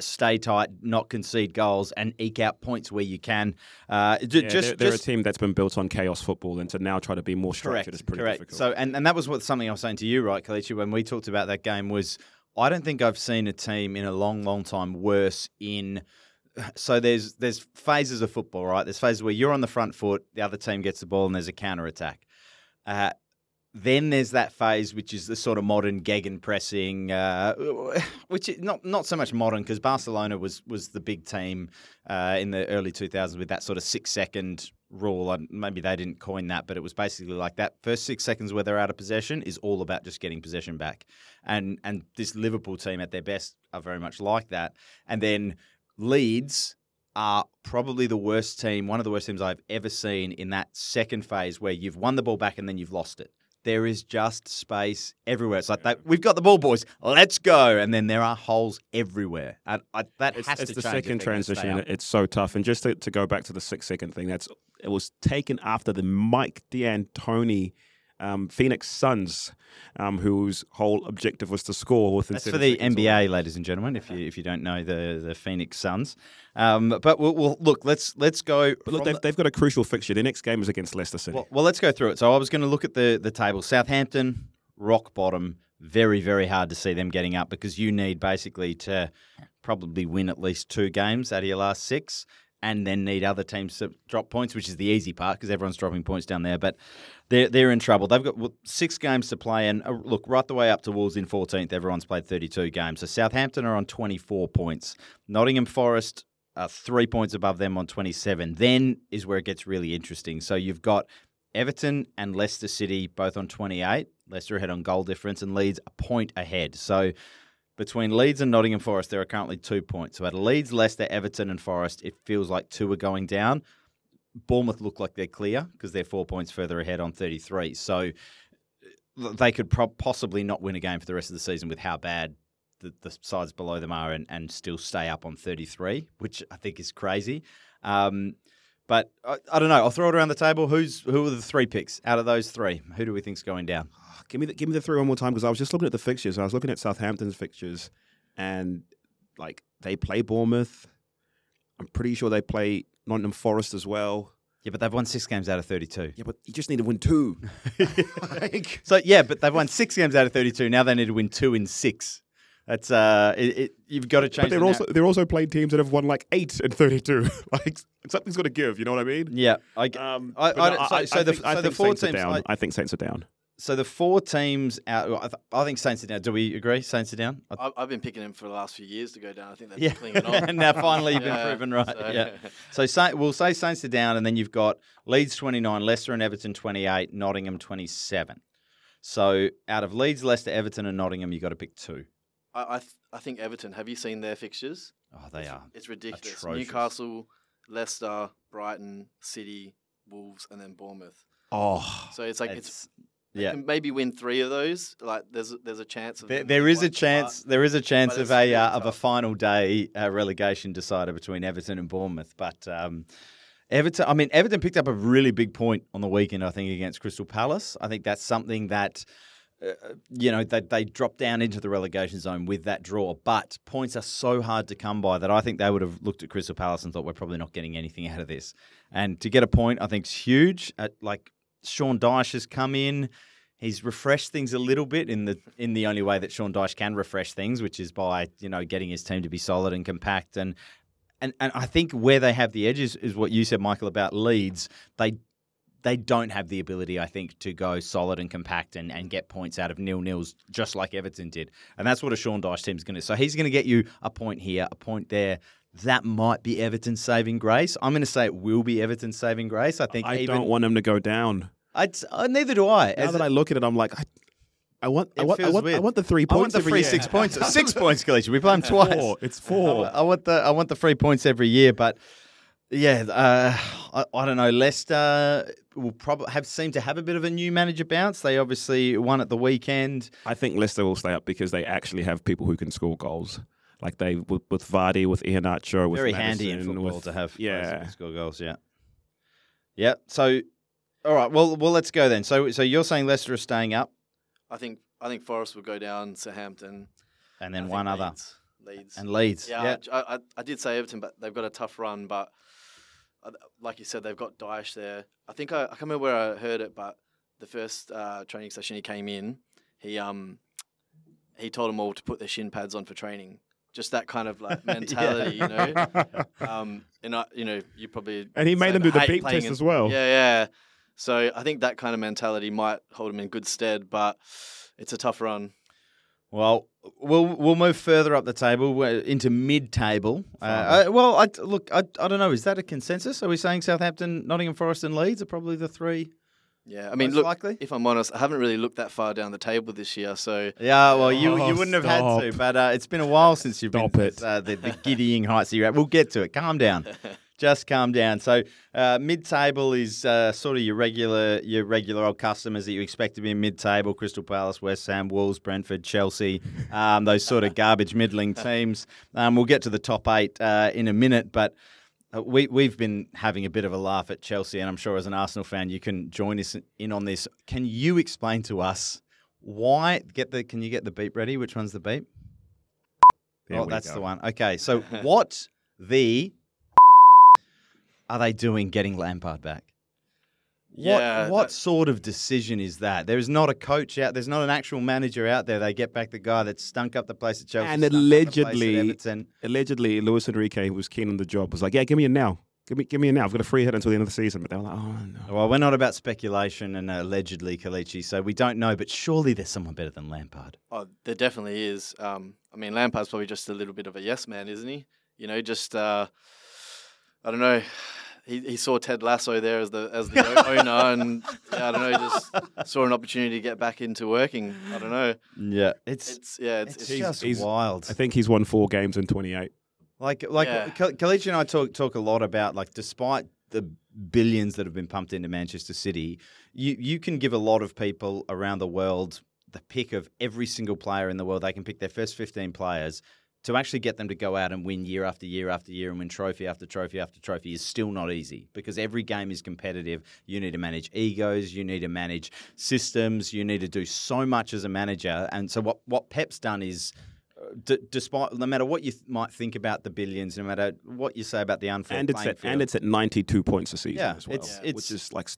stay tight, not concede goals, and eke out points where you can. They're a team that's been built on chaos football, and to now try to be more structured is pretty difficult. So, and that was something I was saying to you, right, Kelechi, when we talked about that game, was I don't think I've seen a team in a long, long time worse in... So there's phases of football, right? There's phases where you're on the front foot, the other team gets the ball, and there's a counter-attack. Then there's that phase, which is the sort of modern gegenpressing, which is not so much modern, because Barcelona was the big team in the early 2000s with that sort of 6-second rule. Maybe they didn't coin that, but it was basically like that first 6 seconds where they're out of possession is all about just getting possession back. And this Liverpool team at their best are very much like that. And then Leeds are probably the worst team, one of the worst teams I've ever seen in that second phase where you've won the ball back and then you've lost it. There is just space everywhere. It's like that. We've got the ball, boys. Let's go. And then there are holes everywhere. And it's the second transition. It's so tough. And just to go back to the 6-second thing, it was taken after the Mike D'Antoni Phoenix Suns, whose whole objective was to score within. That's for the NBA, ladies and gentlemen. If you don't know the Phoenix Suns, but we'll look. Let's go. But look, they've got a crucial fixture. Their next game is against Leicester City. Well, let's go through it. So I was going to look at the table. Southampton, rock bottom. Very, very hard to see them getting up, because you need basically to probably win at least 2 games out of your last 6. And then need other teams to drop points, which is the easy part because everyone's dropping points down there. But they're in trouble. They've got 6 games to play. And look, right the way up to Wolves in 14th, everyone's played 32 games. So Southampton are on 24 points. Nottingham Forest are 3 points above them on 27. Then is where it gets really interesting. So you've got Everton and Leicester City both on 28. Leicester ahead on goal difference, and Leeds a point ahead. So... between Leeds and Nottingham Forest, there are currently 2 points. So at Leeds, Leicester, Everton and Forest, it feels like 2 are going down. Bournemouth look like they're clear because they're 4 points further ahead on 33. So they could possibly not win a game for the rest of the season with how bad the sides below them are and still stay up on 33, which I think is crazy. But I don't know. I'll throw it around the table. Who are the 3 picks out of those 3? Who do we think's going down? Oh, give me the 3 one more time, because I was just looking at the fixtures. I was looking at Southampton's fixtures, and like they play Bournemouth. I'm pretty sure they play Nottingham Forest as well. Yeah, but they've won 6 games out of 32. Yeah, but you just need to win 2. But they've won 6 games out of 32. Now they need to win 2 in 6. That's you've got to change. But they're also playing teams that have won like 8 and 32. Like something's got to give. You know what I mean? Yeah. I think Saints are down. So the four teams out. I think Saints are down. Do we agree? Saints are down. I've been picking them for the last few years to go down. I think that's clinging on. And now finally you've been proven right. So, we'll say Saints are down, and then you've got Leeds 29, Leicester and Everton 28, Nottingham 27. So out of Leeds, Leicester, Everton, and Nottingham, you've got to pick two. I think Everton. Have you seen their fixtures? Oh, they are. It's ridiculous. Atrocious. Newcastle, Leicester, Brighton, City, Wolves, and then Bournemouth. Oh, so it's like it's. Yeah. Can maybe win three of those. Like there's a chance. Of There is a chance of a final day relegation decider between Everton and Bournemouth. But Everton, I mean, Everton picked up a really big point on the weekend, I think, against Crystal Palace. I think that's something that they dropped down into the relegation zone with that draw. But points are so hard to come by that I think they would have looked at Crystal Palace and thought we're probably not getting anything out of this. And to get a point, I think, is huge. Sean Dyche has come in. He's refreshed things a little bit in the only way that Sean Dyche can refresh things, which is by getting his team to be solid and compact. And I think where they have the edges is what you said, Michael, about Leeds. They don't have the ability, I think, to go solid and compact and get points out of 0-0s just like Everton did. And that's what a Sean Dyche team is going to do. So he's going to get you a point here, a point there. That might be Everton's saving grace. I'm going to say it will be Everton's saving grace. I think don't want him to go down. Neither do I. Now that I look at it, I'm like, I want the 3 points. I want the free 6 points. 6 points, Kelechi. We play them twice. It's four. I want the free points every year. But yeah, I don't know. Leicester will probably seem to have a bit of a new manager bounce. They obviously won at the weekend. I think Leicester will stay up because they actually have people who can score goals. Like they with Vardy, with Iheanacho, with very Madison, handy in football to have. Yeah, score goals. Yeah, yeah. So, all right. Well, let's go then. So you're saying Leicester is staying up? I think Forest will go down. Southampton, and then one other Leeds. Yeah. I did say Everton, but they've got a tough run. But like you said, they've got Dyche there. I think I can't remember where I heard it, but the first training session he came in, he told them all to put their shin pads on for training. Just that kind of like mentality, you probably and he made them do the beep test as well. Yeah, yeah. So I think that kind of mentality might hold him in good stead, but it's a tough run. Well, we'll move further up the table into mid-table. I don't know. Is that a consensus? Are we saying Southampton, Nottingham Forest, and Leeds are probably the three? Yeah, I mean, likely. If I'm honest, I haven't really looked that far down the table this year, so... Yeah, well, you wouldn't have had to, but it's been a while since you've been the giddying heights that you're at. We'll get to it. Calm down. Just calm down. So mid-table is sort of your regular old customers that you expect to be in mid-table, Crystal Palace, West Ham, Wolves, Brentford, Chelsea, those sort of garbage middling teams. We'll get to the top eight in a minute, but... We've been having a bit of a laugh at Chelsea, and I'm sure as an Arsenal fan, you can join us in on this. Can you explain to us why? Can you get the beep ready? Which one's the beep? That's the one. Okay, so what the are they doing getting Lampard back? What sort of decision is that? There is not a coach out. There's not an actual manager out there. They get back the guy that stunk up the place at Chelsea. And allegedly, Luis Enrique, who was keen on the job, was like, "Yeah, give me it now. Give me it now. I've got a free hit until the end of the season." But they were like, "Oh no." Well, we're not about speculation and allegedly, Kelechi. So we don't know. But surely there's someone better than Lampard. Oh, there definitely is. I mean, Lampard's probably just a little bit of a yes man, isn't he? I don't know. He saw Ted Lasso there as the owner, and just saw an opportunity to get back into working. I don't know. Yeah, it's just wild. I think he's won 4 games in 28. Kelechi and I talk a lot about despite the billions that have been pumped into Manchester City, you can give a lot of people around the world the pick of every single player in the world. They can pick their first 15 players. To actually get them to go out and win year after year after year and win trophy after trophy after trophy is still not easy because every game is competitive. You need to manage egos. You need to manage systems. You need to do so much as a manager. And so what Pep's done is, despite no matter what you might think about the billions, no matter what you say about the unfair playing field. And it's at 92 points a season as well. Which is like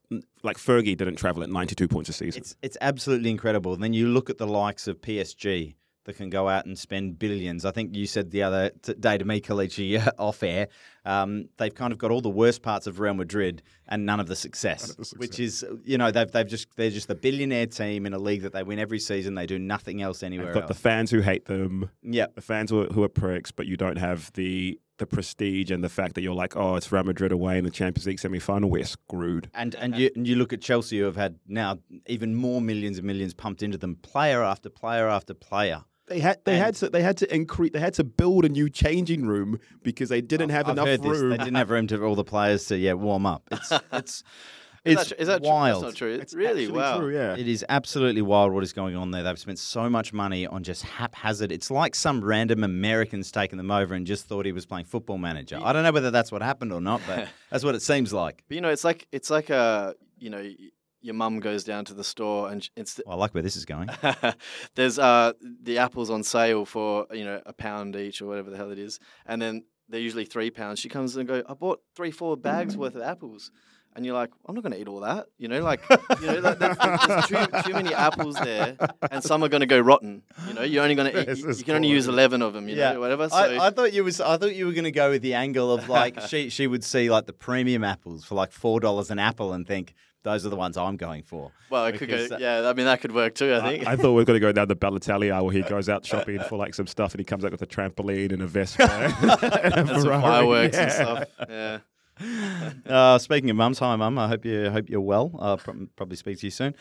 Fergie didn't travel at 92 points a season. It's absolutely incredible. And then you look at the likes of PSG. that can go out and spend billions. I think you said the other day to me, Kelechi, off air, they've kind of got all the worst parts of Real Madrid and none of the success, which is, you know, they're just a billionaire team in a league that they win every season. They do nothing else anywhere else. They've got the fans who hate them. Yeah. The fans who are pricks, but you don't have the prestige and the fact that you're like, oh, it's Real Madrid away in the Champions League semi-final, we're screwed. And you look at Chelsea, who have had now even more millions and millions pumped into them, player after player after player. They had to build a new changing room because they didn't have enough room. They didn't have room to all the players to warm up. Is that wild? That's not true. It's really wild. True, yeah. It is absolutely wild what is going on there. They've spent so much money on just haphazard. It's like some random American's taken them over and just thought he was playing Football Manager. I don't know whether that's what happened or not, but that's what it seems like. But you know, it's like a, you know, your mum goes down to the store and I like where this is going. There's the apples on sale for, you know, £1 each or whatever the hell it is, and then they're usually £3. She comes and goes, I bought 3-4 bags worth of apples. And you're like, I'm not going to eat all that. You know, like, there's too many apples there, and some are going to go rotten. You know, you're only going to eat, you can only use 11 of them, you know, whatever. So I thought you were going to go with the angle of like, she would see like the premium apples for like $4 an apple and think, those are the ones I'm going for. Well, it could go, yeah, I mean, that could work too, I think. I thought we were going to go down the Balotelli where he goes out shopping for like some stuff and he comes out with a trampoline and a Vespa. and some fireworks and stuff, yeah. Speaking of mums, hi mum. I hope you're well. Probably speak to you soon.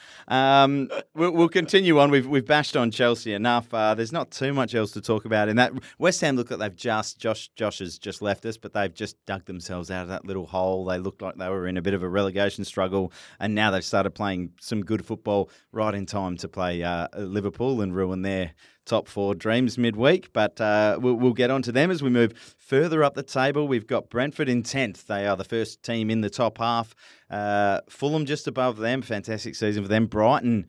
We'll continue on. We've bashed on Chelsea enough. There's not too much else to talk about in that. West Ham look like they've just Josh has just left us, but they've just dug themselves out of that little hole. They looked like they were in a bit of a relegation struggle, and now they've started playing some good football right in time to play Liverpool and ruin their top four dreams midweek, but we'll get on to them as we move further up the table. We've got Brentford in 10th. They are the first team in the top half. Fulham just above them. Fantastic season for them. Brighton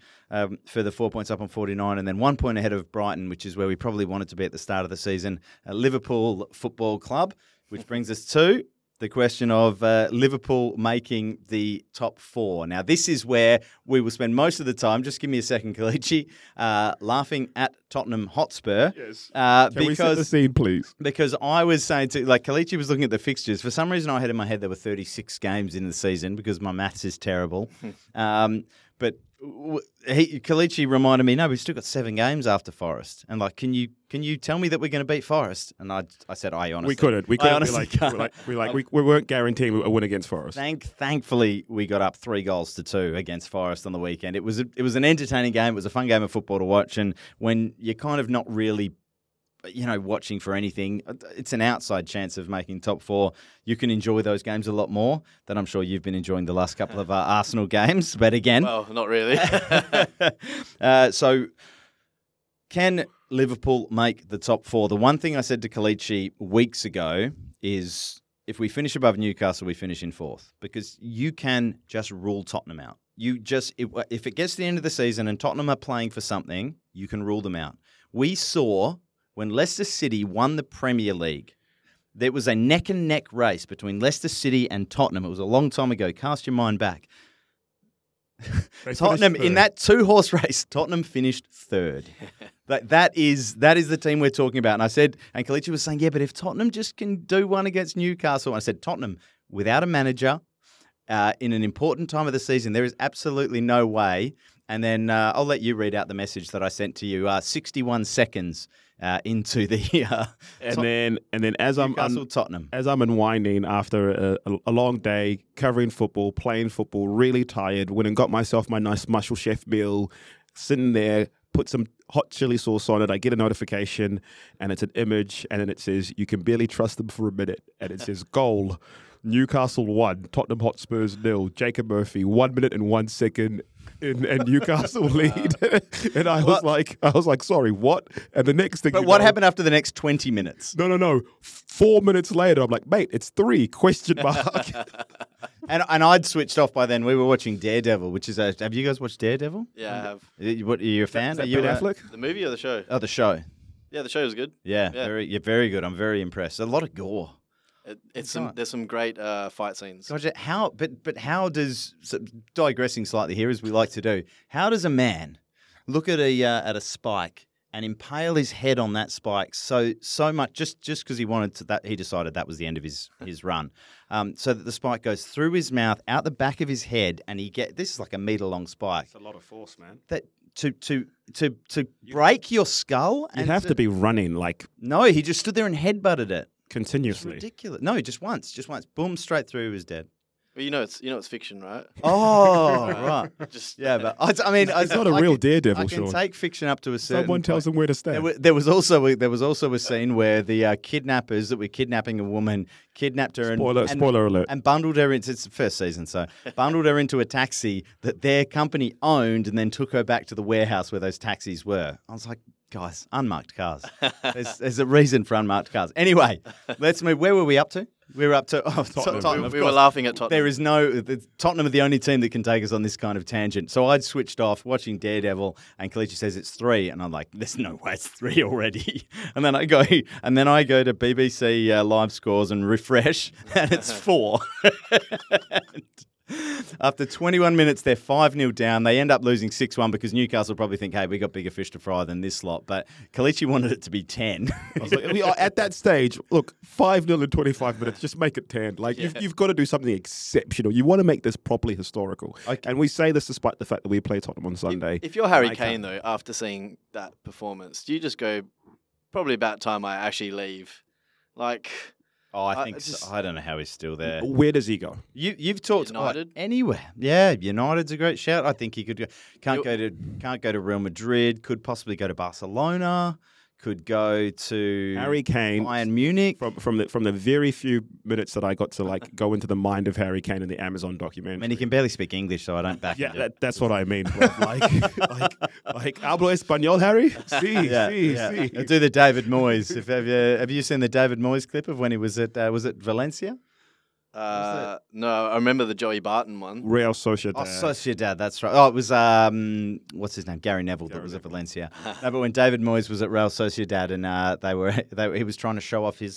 further 4 points up on 49, and then 1 point ahead of Brighton, which is where we probably wanted to be at the start of the season. Liverpool Football Club, which brings us to the question of Liverpool making the top four. Now, this is where we will spend most of the time, just give me a second, Kelechi, laughing at Tottenham Hotspur. Yes. Can we set the scene, please? Because I was saying to, like, Kelechi was looking at the fixtures. For some reason, I had in my head there were 36 games in the season because my maths is terrible. But Kelechi reminded me, no, we've still got 7 games after Forest. And like, can you tell me that we're going to beat Forest? And I said, I honestly... We couldn't. We weren't guaranteeing a win against Forest. Thankfully, we got up 3-2 against Forest on the weekend. It was an entertaining game. It was a fun game of football to watch. And when you're kind of not really, you know, watching for anything, it's an outside chance of making top four. You can enjoy those games a lot more than I'm sure you've been enjoying the last couple of Arsenal games. But again... Well, not really. So, can Liverpool make the top four? The one thing I said to Kelechi weeks ago is if we finish above Newcastle, we finish in 4th. Because you can just rule Tottenham out. If it gets to the end of the season and Tottenham are playing for something, you can rule them out. We saw... when Leicester City won the Premier League, there was a neck-and-neck race between Leicester City and Tottenham. It was a long time ago. Cast your mind back. Tottenham, in that 2-horse race, Tottenham finished 3rd. That is the team we're talking about. And I said, and Kelechi was saying, yeah, but if Tottenham just can do one against Newcastle, I said, Tottenham, without a manager, in an important time of the season, there is absolutely no way. And then I'll let you read out the message that I sent to you 61 seconds into the and then as I'm unwinding after a long day covering football, playing football, really tired, went and got myself my nice mushroom chef meal, sitting there, put some hot chili sauce on it. I get a notification, and it's an image, and then it says you can barely trust them for a minute, and it says goal. Newcastle 1, Tottenham Hotspurs 0, Jacob Murphy, 1 minute and 1 second and Newcastle lead. And I was like, sorry, what? And the next thing... But what happened after the next 20 minutes? No. 4 minutes later, I'm like, mate, it's 3, ? And I'd switched off by then. We were watching Daredevil, which is... have you guys watched Daredevil? Yeah, I have. Are you a fan? Is that Ben Affleck? The movie or the show? Oh, the show. Yeah, the show was good. Yeah. Very good. I'm very impressed. A lot of gore. There's some great fight scenes. Gotcha. How does digressing slightly here as we like to do? How does a man look at a spike and impale his head on that spike so much, just because he wanted to, that he decided that was the end of his run, so that the spike goes through his mouth, out the back of his head, and he get this is like a meter long spike. It's a lot of force, man. That to break your skull. You'd have to be running like. No, he just stood there and headbutted it continuously. It's ridiculous. No, just once. Boom, straight through. He was dead. Well, you know it's fiction, right? Oh, right. It's not a real Daredevil. I can take fiction up to a certain. Someone tells them where to stay. There was also a scene where the kidnappers that were kidnapping a woman kidnapped her spoiler alert. And bundled her into it's the first season, so bundled her into a taxi that their company owned, and then took her back to the warehouse where those taxis were. I was like, guys, unmarked cars. There's a reason for unmarked cars. Anyway, let's move. Where were we up to? We were up to Tottenham. We were laughing at Tottenham. There is no Tottenham are the only team that can take us on this kind of tangent. So I'd switched off watching Daredevil, and Kelechi says it's 3, and I'm like, "There's no way it's 3 already." And then I go to BBC Live Scores and refresh, and it's 4. After 21 minutes, they're 5-0 down. They end up losing 6-1 because Newcastle probably think, hey, we got bigger fish to fry than this lot. But Kelechi wanted it to be 10. I was like, at that stage, look, 5-0 in 25 minutes, just make it 10. Like, you've got to do something exceptional. You want to make this properly historical. Okay. And we say this despite the fact that we play Tottenham on Sunday. If you're Harry Kane, though, after seeing that performance, do you just go, probably about time I actually leave? Like... Oh, I think I don't know how he's still there. Where does he go? You've talked United anywhere. Yeah, United's a great shout. I think he could go. Can't go to Real Madrid. Could possibly go to Barcelona. Could go to Harry Kane, Bayern Munich. From the very few minutes that I got to like go into the mind of Harry Kane in the Amazon documentary. I mean, he can barely speak English, so I don't back. Yeah, that's what I mean. like hablo español, Harry. Sí. I'll do the David Moyes. Have you seen the David Moyes clip of when he was at Valencia? No, I remember the Joey Barton one. Real Sociedad. Oh, Sociedad, that's right. Oh, it was, what's his name? Gary Neville that was at Valencia. No, but when David Moyes was at Real Sociedad and he was trying to show off his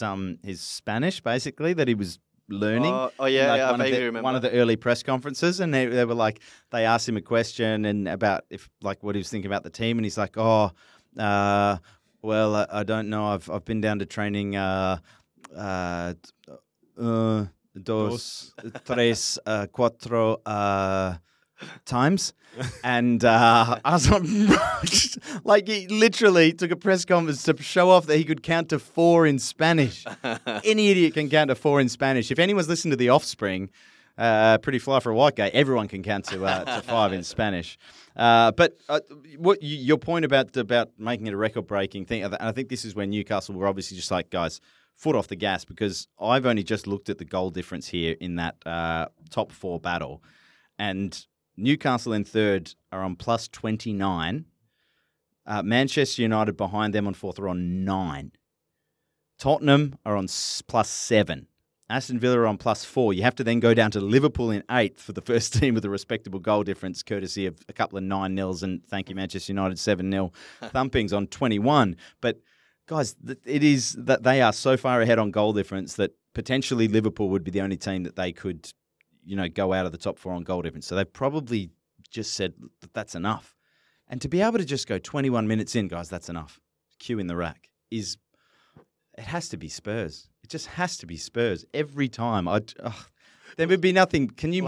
Spanish, basically, that he was learning. I vaguely remember. One of the early press conferences, and they were like, they asked him a question and about if like what he was thinking about the team, and he's like, well, I don't know. I've been down to training, dos, tres, cuatro times. And I was like, he literally took a press conference to show off that he could count to 4 in Spanish. Any idiot can count to 4 in Spanish. If anyone's listened to The Offspring, Pretty Fly for a White Guy, everyone can count to 5 in Spanish. But what your point about making it a record-breaking thing, and I think this is where Newcastle were obviously just like, guys, foot off the gas, because I've only just looked at the goal difference here in that top 4 battle, and Newcastle in third are on plus 29. Manchester United behind them on fourth are on 9. Tottenham are on plus 7. Aston Villa are on plus 4. You have to then go down to Liverpool in 8th for the first team with a respectable goal difference, courtesy of a couple of 9-0s and thank you Manchester United 7-0 thumpings on 21. But guys, it is that they are so far ahead on goal difference that potentially Liverpool would be the only team that they could, go out of the top 4 on goal difference. So they've probably just said that that's enough. And to be able to just go 21 minutes in, guys, that's enough. Q in the rack is, it has to be Spurs. It just has to be Spurs every time. There would be nothing. Can you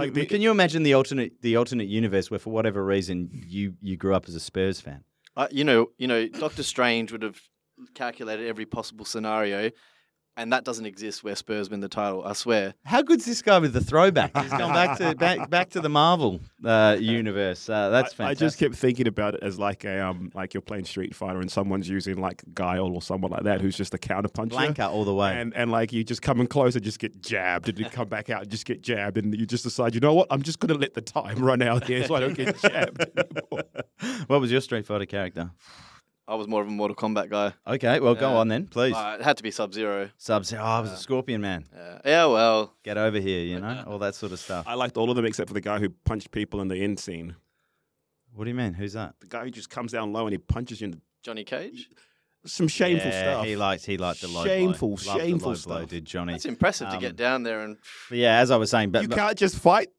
imagine the alternate universe where for whatever reason you grew up as a Spurs fan? Doctor Strange would have calculated every possible scenario, and that doesn't exist where Spurs win the title, I swear. How good's this guy with the throwback? He's gone back to the Marvel universe. That's fantastic. I just kept thinking about it as like a like you're playing Street Fighter and someone's using like Guile or someone like that who's just a counterpuncher. Blanca all the way. And like you just come in close and just get jabbed, and you come back out and just get jabbed, and you just decide, you know what, I'm just going to let the time run out here so I don't get jabbed anymore. What was your Street Fighter character? I was more of a Mortal Kombat guy. Okay, well, go on then, please. It had to be Sub-Zero. Sub-Zero. Oh, I was a Scorpion man. Yeah, well. Get over here, all that sort of stuff. I liked all of them except for the guy who punched people in the end scene. What do you mean? Who's that? The guy who just comes down low and he punches you in the... Johnny Cage? some shameful stuff. He liked the low blow. Shameful stuff, did Johnny. It's impressive to get down there and. Yeah, as I was saying, but you can't just fight.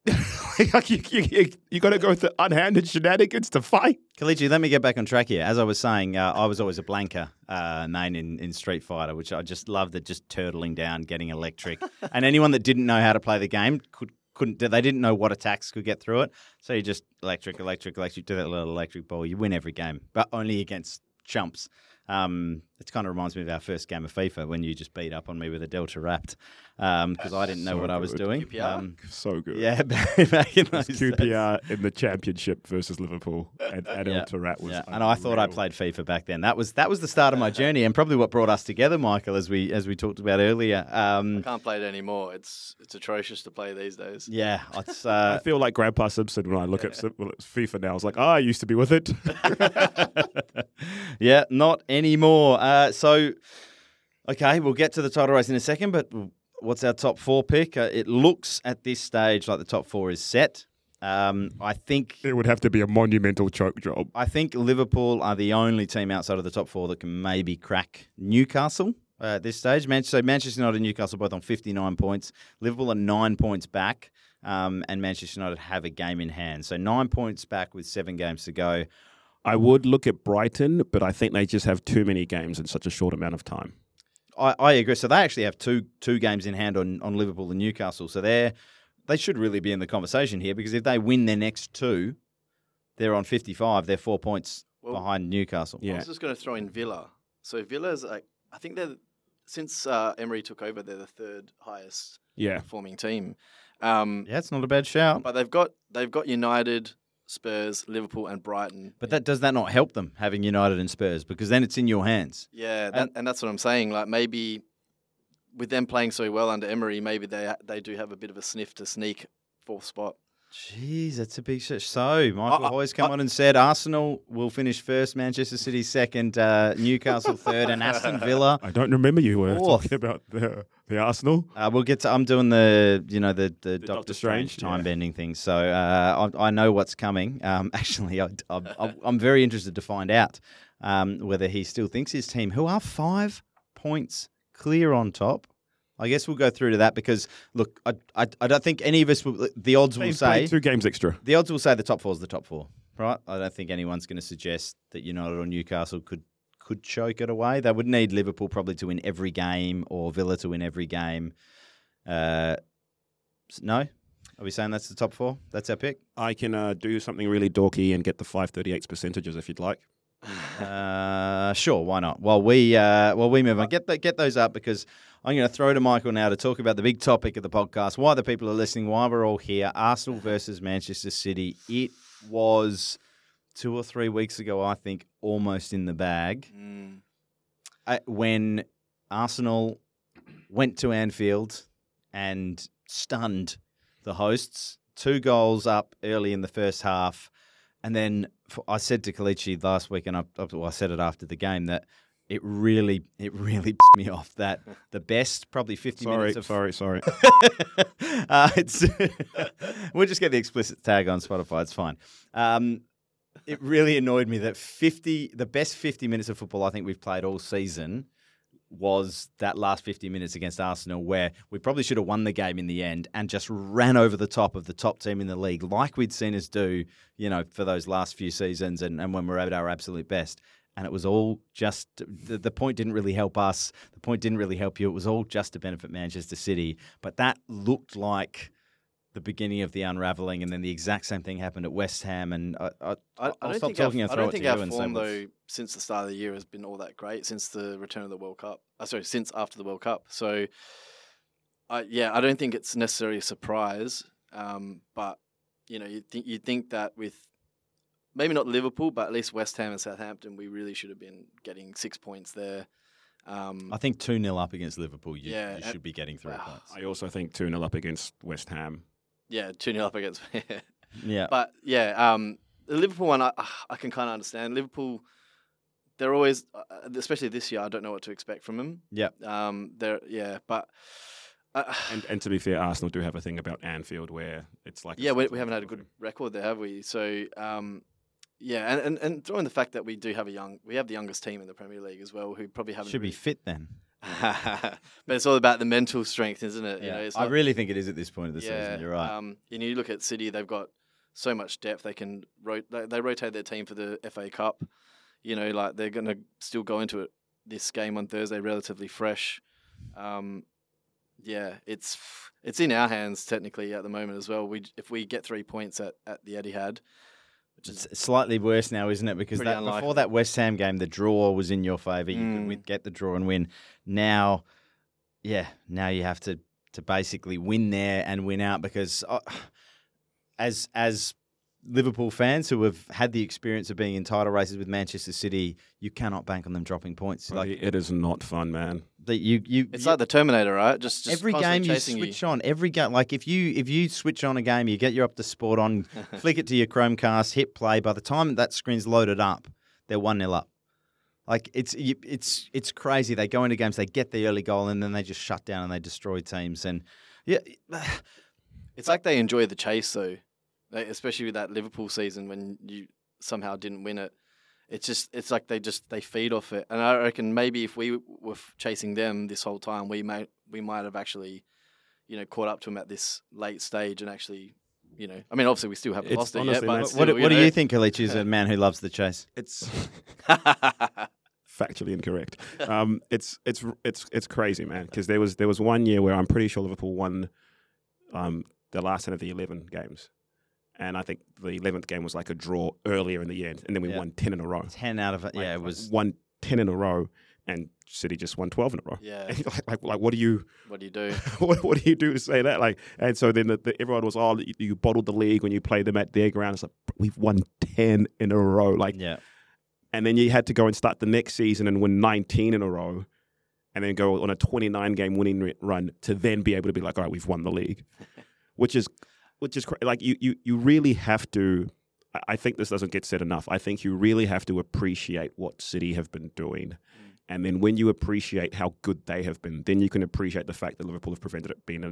Like you got to go through unhanded shenanigans to fight. Kelechi, let me get back on track here. As I was saying, I was always a blanker main in Street Fighter, which I just loved. The just turtling down, getting electric, and anyone that didn't know how to play the game couldn't. They didn't know what attacks could get through it. So you just electric, do that little electric ball. You win every game, but only against chumps. It kind of reminds me of our first game of FIFA when you just beat up on me with a Delta Rapt because I didn't know what I was doing. QPR? So good. Yeah, back in those QPR days. In the championship versus Liverpool, and Delta Rapt was. Yeah. And I thought I played FIFA back then. That was the start of my journey, and probably what brought us together, Michael, as we talked about earlier. I can't play it anymore. It's atrocious to play these days. Yeah, it's, I feel like Grandpa Simpson when I look at FIFA now. I was like, I used to be with it. Yeah, not anymore. Okay, we'll get to the title race in a second, but what's our top four pick? It looks at this stage like the top four is set. I think it would have to be a monumental choke job. I think Liverpool are the only team outside of the top four that can maybe crack Newcastle at this stage. So Manchester United and Newcastle both on 59 points. Liverpool are 9 points back, and Manchester United have a game in hand. So 9 points back with 7 games to go. I would look at Brighton, but I think they just have too many games in such a short amount of time. I agree. So they actually have two games in hand on Liverpool and Newcastle. So they should really be in the conversation here, because if they win their next two, they're on 55. They're 4 points behind Newcastle. Yeah. I was just going to throw in Villa. So Villa's, I think they're, since Emery took over, they're the third highest performing team. It's not a bad shout. But they've got United, Spurs, Liverpool and Brighton. But that does that not help them, having United and Spurs? Because then it's in your hands. Yeah, and that's what I'm saying. Like, maybe with them playing so well under Emery, maybe they do have a bit of a sniff to sneak 4th spot. Jeez, that's a big shit. So, Michael Hoy's come on and said Arsenal will finish first, Manchester City second, Newcastle third, and Aston Villa. I don't remember you were talking about the Arsenal. We'll get to. I'm doing the Doctor Strange time bending thing, so I know what's coming. Actually, I'm very interested to find out whether he still thinks his team, who are 5 points clear on top. I guess we'll go through to that because, look, I don't think any of us will. The odds will say 2 games extra. The odds will say the top four is the top four, right? I don't think anyone's going to suggest that United or Newcastle could choke it away. They would need Liverpool probably to win every game or Villa to win every game. No, are we saying that's the top four? That's our pick. I can do something really dorky and get the 538 percentages if you'd like. Sure, why not? While we move on, get those up, because I'm going to throw to Michael now to talk about the big topic of the podcast, why the people are listening, why we're all here, Arsenal versus Manchester City. It was 2 or 3 weeks ago, I think, almost in the bag, when Arsenal went to Anfield and stunned the hosts, 2 goals up early in the first half. And then I said to Kelechi last week, and I said it after the game, that it really pissed me off that the best probably 50 minutes of... Sorry. We'll just get the explicit tag on Spotify. It's fine. It really annoyed me that the best 50 minutes of football I think we've played all season was that last 50 minutes against Arsenal, where we probably should have won the game in the end and just ran over the top of the top team in the league, like we'd seen us do, for those last few seasons and when we're at our absolute best. And it was all just the point didn't really help us. The point didn't really help you. It was all just to benefit Manchester City. But that looked like the beginning of the unravelling, and then the exact same thing happened at West Ham. And I'll stop talking and throw it to you. I don't think our form, though, since the start of the year has been all that great, since the return of the World Cup. Since after the World Cup. So, I don't think it's necessarily a surprise. But, you'd think that with maybe not Liverpool, but at least West Ham and Southampton, we really should have been getting 6 points there. I think 2-0 up against Liverpool, you should be getting 3 points. I also think 2-0 up against West Ham. Yeah, 2-0 up against. Yeah. But, the Liverpool one, I can kind of understand. Liverpool, they're always, especially this year, I don't know what to expect from them. Yeah. But... And to be fair, Arsenal do have a thing about Anfield where it's like... Yeah, we haven't had a good record there, have we? So, Yeah, and throwing the fact that we do have we have the youngest team in the Premier League as well, who probably haven't... Should be fit then. But it's all about the mental strength, isn't it? Yeah. You know, it's I really think it is at this point of the season. You're right. And you look at City; they've got so much depth. They can they rotate their team for the FA Cup. You know, like they're going to still go into it this game on Thursday relatively fresh. Yeah, it's in our hands technically at the moment as well. If we get 3 points at the Etihad. It's slightly worse now, isn't it? Because before that West Ham game, the draw was in your favour. You could get the draw and win. Now, now you have to basically win there and win out because as Liverpool fans who have had the experience of being in title races with Manchester City, you cannot bank on them dropping points. Like, it is not fun, man. It's like the Terminator, right? Just every game you switch on. Every game, like if you switch on a game, you get your Up to Sport on, flick it to your Chromecast, hit play. By the time that screen's loaded up, they're 1-0 up. Like it's crazy. They go into games, they get the early goal, and then they just shut down and they destroy teams. And yeah, it's like they enjoy the chase though. Especially with that Liverpool season when you somehow didn't win it, it's like they feed off it. And I reckon maybe if we were chasing them this whole time, we might have actually, caught up to them at this late stage and actually, I mean, obviously we still haven't lost it yet. But still, what do you think, Kelechi, is a man who loves the chase? It's factually incorrect. It's crazy, man. Because there was 1 year where I'm pretty sure Liverpool won, the last 10 of the 11 games. And I think the 11th game was like a draw earlier in the end. And then we won 10 in a row. 10 out of it. Like, yeah, it was. Won 10 in a row and City just won 12 in a row. Yeah. And like what do you do? what do you do to say that? Like, and so then everyone was, you bottled the league when you played them at their ground. It's like, we've won 10 in a row. Like, yeah. And then you had to go and start the next season and win 19 in a row and then go on a 29-game winning run to then be able to be like, all right, we've won the league, which is like you really have to. I think this doesn't get said enough. I think you really have to appreciate what City have been doing, and then when you appreciate how good they have been, then you can appreciate the fact that Liverpool have prevented it being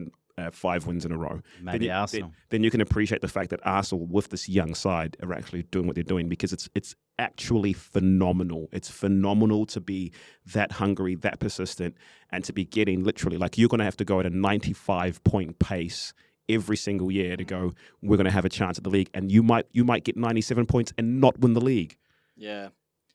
in, 5 wins in a row. Maybe Arsenal. Then you can appreciate the fact that Arsenal, with this young side, are actually doing what they're doing because it's actually phenomenal. It's phenomenal to be that hungry, that persistent, and to be getting literally like you're going to have to go at a 95-point pace every single year to go, we're going to have a chance at the league, and you might get 97 points and not win the league. Yeah,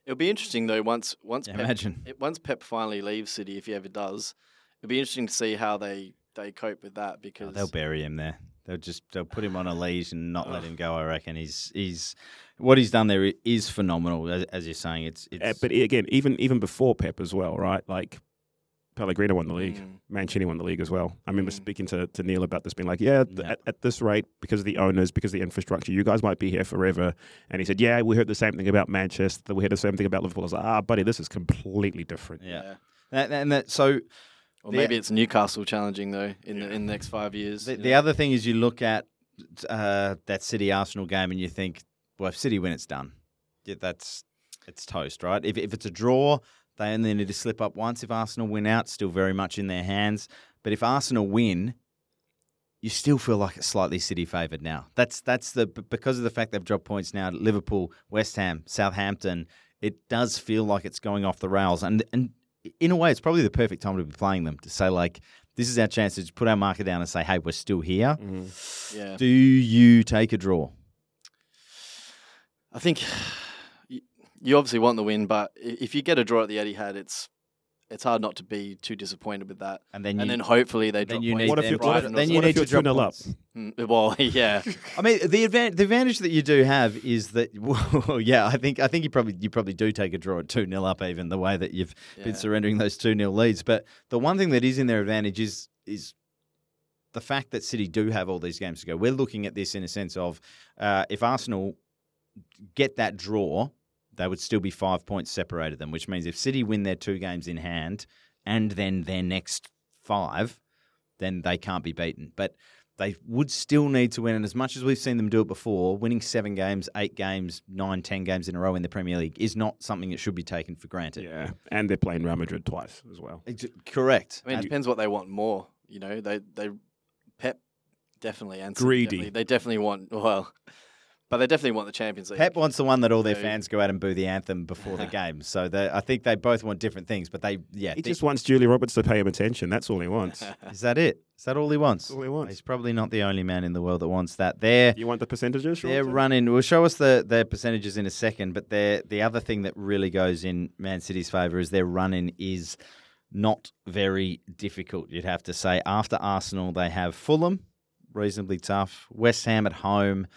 it'll be interesting though. Once once Pep finally leaves City, if he ever does, it'll be interesting to see how they cope with that because they'll bury him there. They'll put him on a leash and not let him go. I reckon he's what he's done there is phenomenal. As you're saying, it's. But again, even before Pep as well, right? Like, Pellegrino won the league. Mancini won the league as well. I remember speaking to Neil about this, being like, at this rate, because of the owners, because of the infrastructure, you guys might be here forever. And he said, yeah, we heard the same thing about Manchester. We heard the same thing about Liverpool. I was like, buddy, this is completely different. Yeah. Or maybe it's Newcastle challenging, though, in the next 5 years. The other thing is you look at that City-Arsenal game and you think, well, if City win, it's done. Yeah, it's toast, right? If it's a draw... They only need to slip up once. If Arsenal win out, still very much in their hands. But if Arsenal win, you still feel like it's slightly City favoured now. That's because of the fact they've dropped points now. Liverpool, West Ham, Southampton. It does feel like it's going off the rails. And in a way, it's probably the perfect time to be playing them to say like, this is our chance to put our marker down and say, hey, we're still here. Mm-hmm. Yeah. Do you take a draw? I think. You obviously want the win, but if you get a draw at the Etihad, it's hard not to be too disappointed with that. And then hopefully they drop points. Then you need to drop up. Well, yeah. I mean, the advantage that you do have is that, well, yeah, I think you probably do take a draw at 2-0 up, even the way that you've been surrendering those 2-0 leads. But the one thing that is in their advantage is the fact that City do have all these games to go. We're looking at this in a sense of if Arsenal get that draw, they would still be 5 points separated them, which means if City win their 2 games in hand and then their next 5, then they can't be beaten. But they would still need to win. And as much as we've seen them do it before, winning 7 games, 8 games, 9, 10 games in a row in the Premier League is not something that should be taken for granted. Yeah, and they're playing Real Madrid twice as well. Correct. I mean, it depends what they want more. You know, they Pep definitely and greedy. They definitely want, well... But they definitely want the Champions League. Pep wants the one that all their fans go out and boo the anthem before the game. So I think they both want different things. But they, he just wants Julie Roberts to pay him attention. That's all he wants. Is that it? Is that all he wants? That's all he wants. He's probably not the only man in the world that wants that. You want the percentages? They're running. We'll show us their percentages in a second. But the other thing that really goes in Man City's favour is their run-in is not very difficult, you'd have to say. After Arsenal, they have Fulham, reasonably tough. West Ham at home.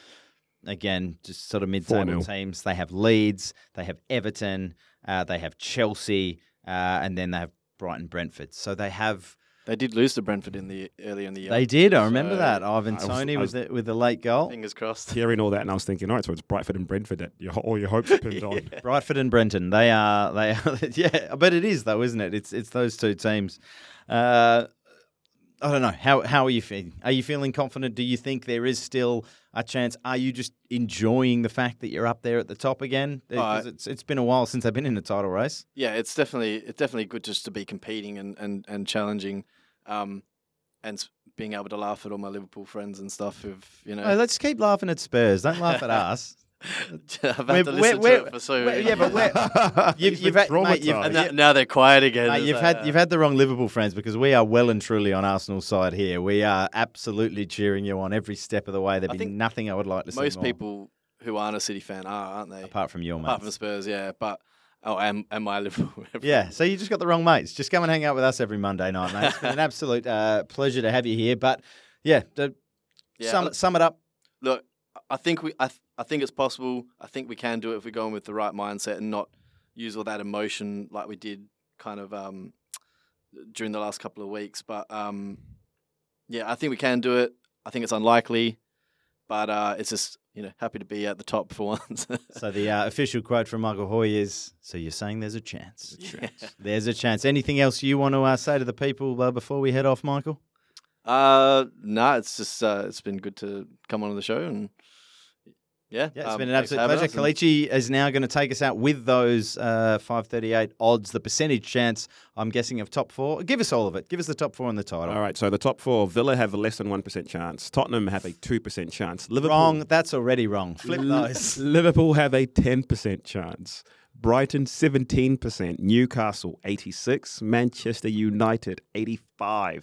Again, just sort of mid-table teams. They have Leeds, they have Everton, they have Chelsea, and then they have Brighton, Brentford. So they have. They did lose to Brentford earlier in the year. They did. I remember that. Ivan Toney with the late goal. Fingers crossed. Hearing all that, and I was thinking, all right, so it's Brightford and Brentford that all your hopes are pinned on. Brightford and Brenton. They are. Yeah, but it is though, isn't it? It's those two teams. I don't know. How are you feeling? Are you feeling confident? Do you think there is still a chance? Are you just enjoying the fact that you're up there at the top again? It's been a while since I've been in a title race. Yeah, it's definitely good just to be competing and challenging, and being able to laugh at all my Liverpool friends and stuff. Let's keep laughing at Spurs. Don't laugh at us. I've had to listen to it for so long. Yeah, but you've had, mate, now they're quiet again. Mate, you've had the wrong Liverpool friends, because we are well and truly on Arsenal's side here. We are absolutely cheering you on every step of the way. There'd be nothing I would like to see. Most people who aren't a City fan aren't they? Apart from your mates. Apart from Spurs, yeah. But and my Liverpool. Yeah, so you just got the wrong mates. Just come and hang out with us every Monday night, mate. It's been an absolute pleasure to have you here. But sum it up. Look, I think I think it's possible. I think we can do it if we go in with the right mindset and not use all that emotion like we did kind of during the last couple of weeks. But, I think we can do it. I think it's unlikely, but it's just, happy to be at the top for once. So the official quote from Michael Hoy is, so you're saying there's a chance. There's a chance. Anything else you want to say to the people before we head off, Michael? No, it's just it's been good to come on the show and... Yeah, it's been an absolute pleasure. Kelechi is now going to take us out with those 538 odds, the percentage chance, I'm guessing, of top four. Give us all of it. Give us the top four and the title. All right, so the top four, Villa have a less than 1% chance. Tottenham have a 2% chance. Liverpool, wrong. That's already wrong. Flip those. Liverpool have a 10% chance. Brighton, 17%. Newcastle, 86%. Manchester United, 85%.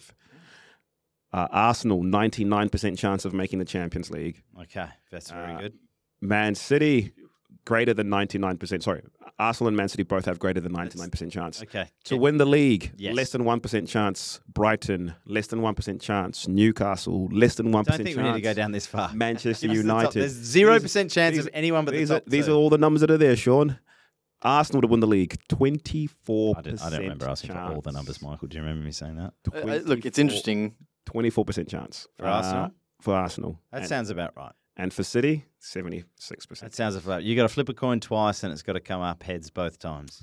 Arsenal, 99% chance of making the Champions League. Okay, that's very good. Man City, greater than 99%. Sorry, Arsenal and Man City both have greater than 99% chance. Okay. To win the league, less than 1% chance. Brighton, less than 1% chance. Newcastle, less than 1% chance. I don't think we need to go down this far. Manchester United. There's 0% chance of anyone but the top two. These are all the numbers that are there, Sean. Arsenal to win the league, 24%. I don't remember asking for all the numbers, Michael. Do you remember me saying that? Look, it's interesting. 24% chance. For Arsenal? For Arsenal. That sounds about right. And for City, 76%. That sounds about right. You got to flip a coin twice, and it's got to come up heads both times.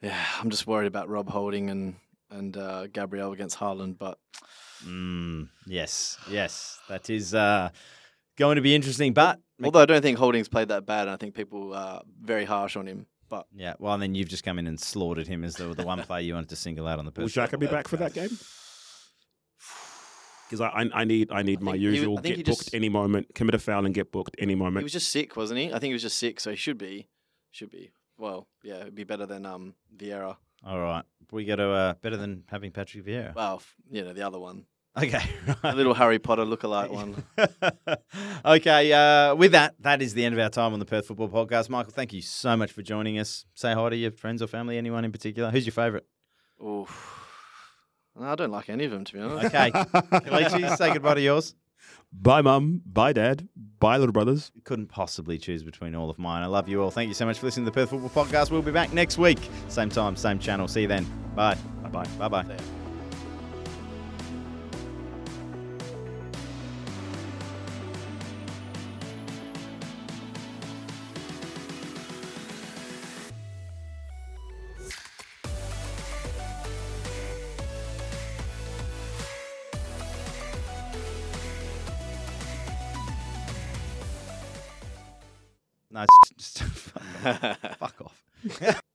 Yeah, I'm just worried about Rob Holding and Gabriel against Haaland, but... Yes. That is going to be interesting, but... Although I don't think Holding's played that bad, and I think people are very harsh on him. But yeah, well, and then you've just come in and slaughtered him as the one player you wanted to single out on the... Will Xhaka be back for that game? Because I need my usual get booked any moment, commit a foul and get booked any moment. He was just sick, wasn't he? I think he was just sick, so he should be. Well, yeah, it'd be better than Vieira. All right, we got to better than having Patrick Vieira. Well, the other one. Okay, right. A little Harry Potter lookalike one. Okay, with that is the end of our time on the Perth Football Podcast. Michael, thank you so much for joining us. Say hi to your friends or family, anyone in particular. Who's your favourite? Oh. I don't like any of them, to be honest. Okay. Kelechi, say goodbye to yours. Bye, Mum. Bye, Dad. Bye, little brothers. Couldn't possibly choose between all of mine. I love you all. Thank you so much for listening to the Perth Football Podcast. We'll be back next week. Same time, same channel. See you then. Bye. Bye-bye. Bye-bye. There. Fuck off.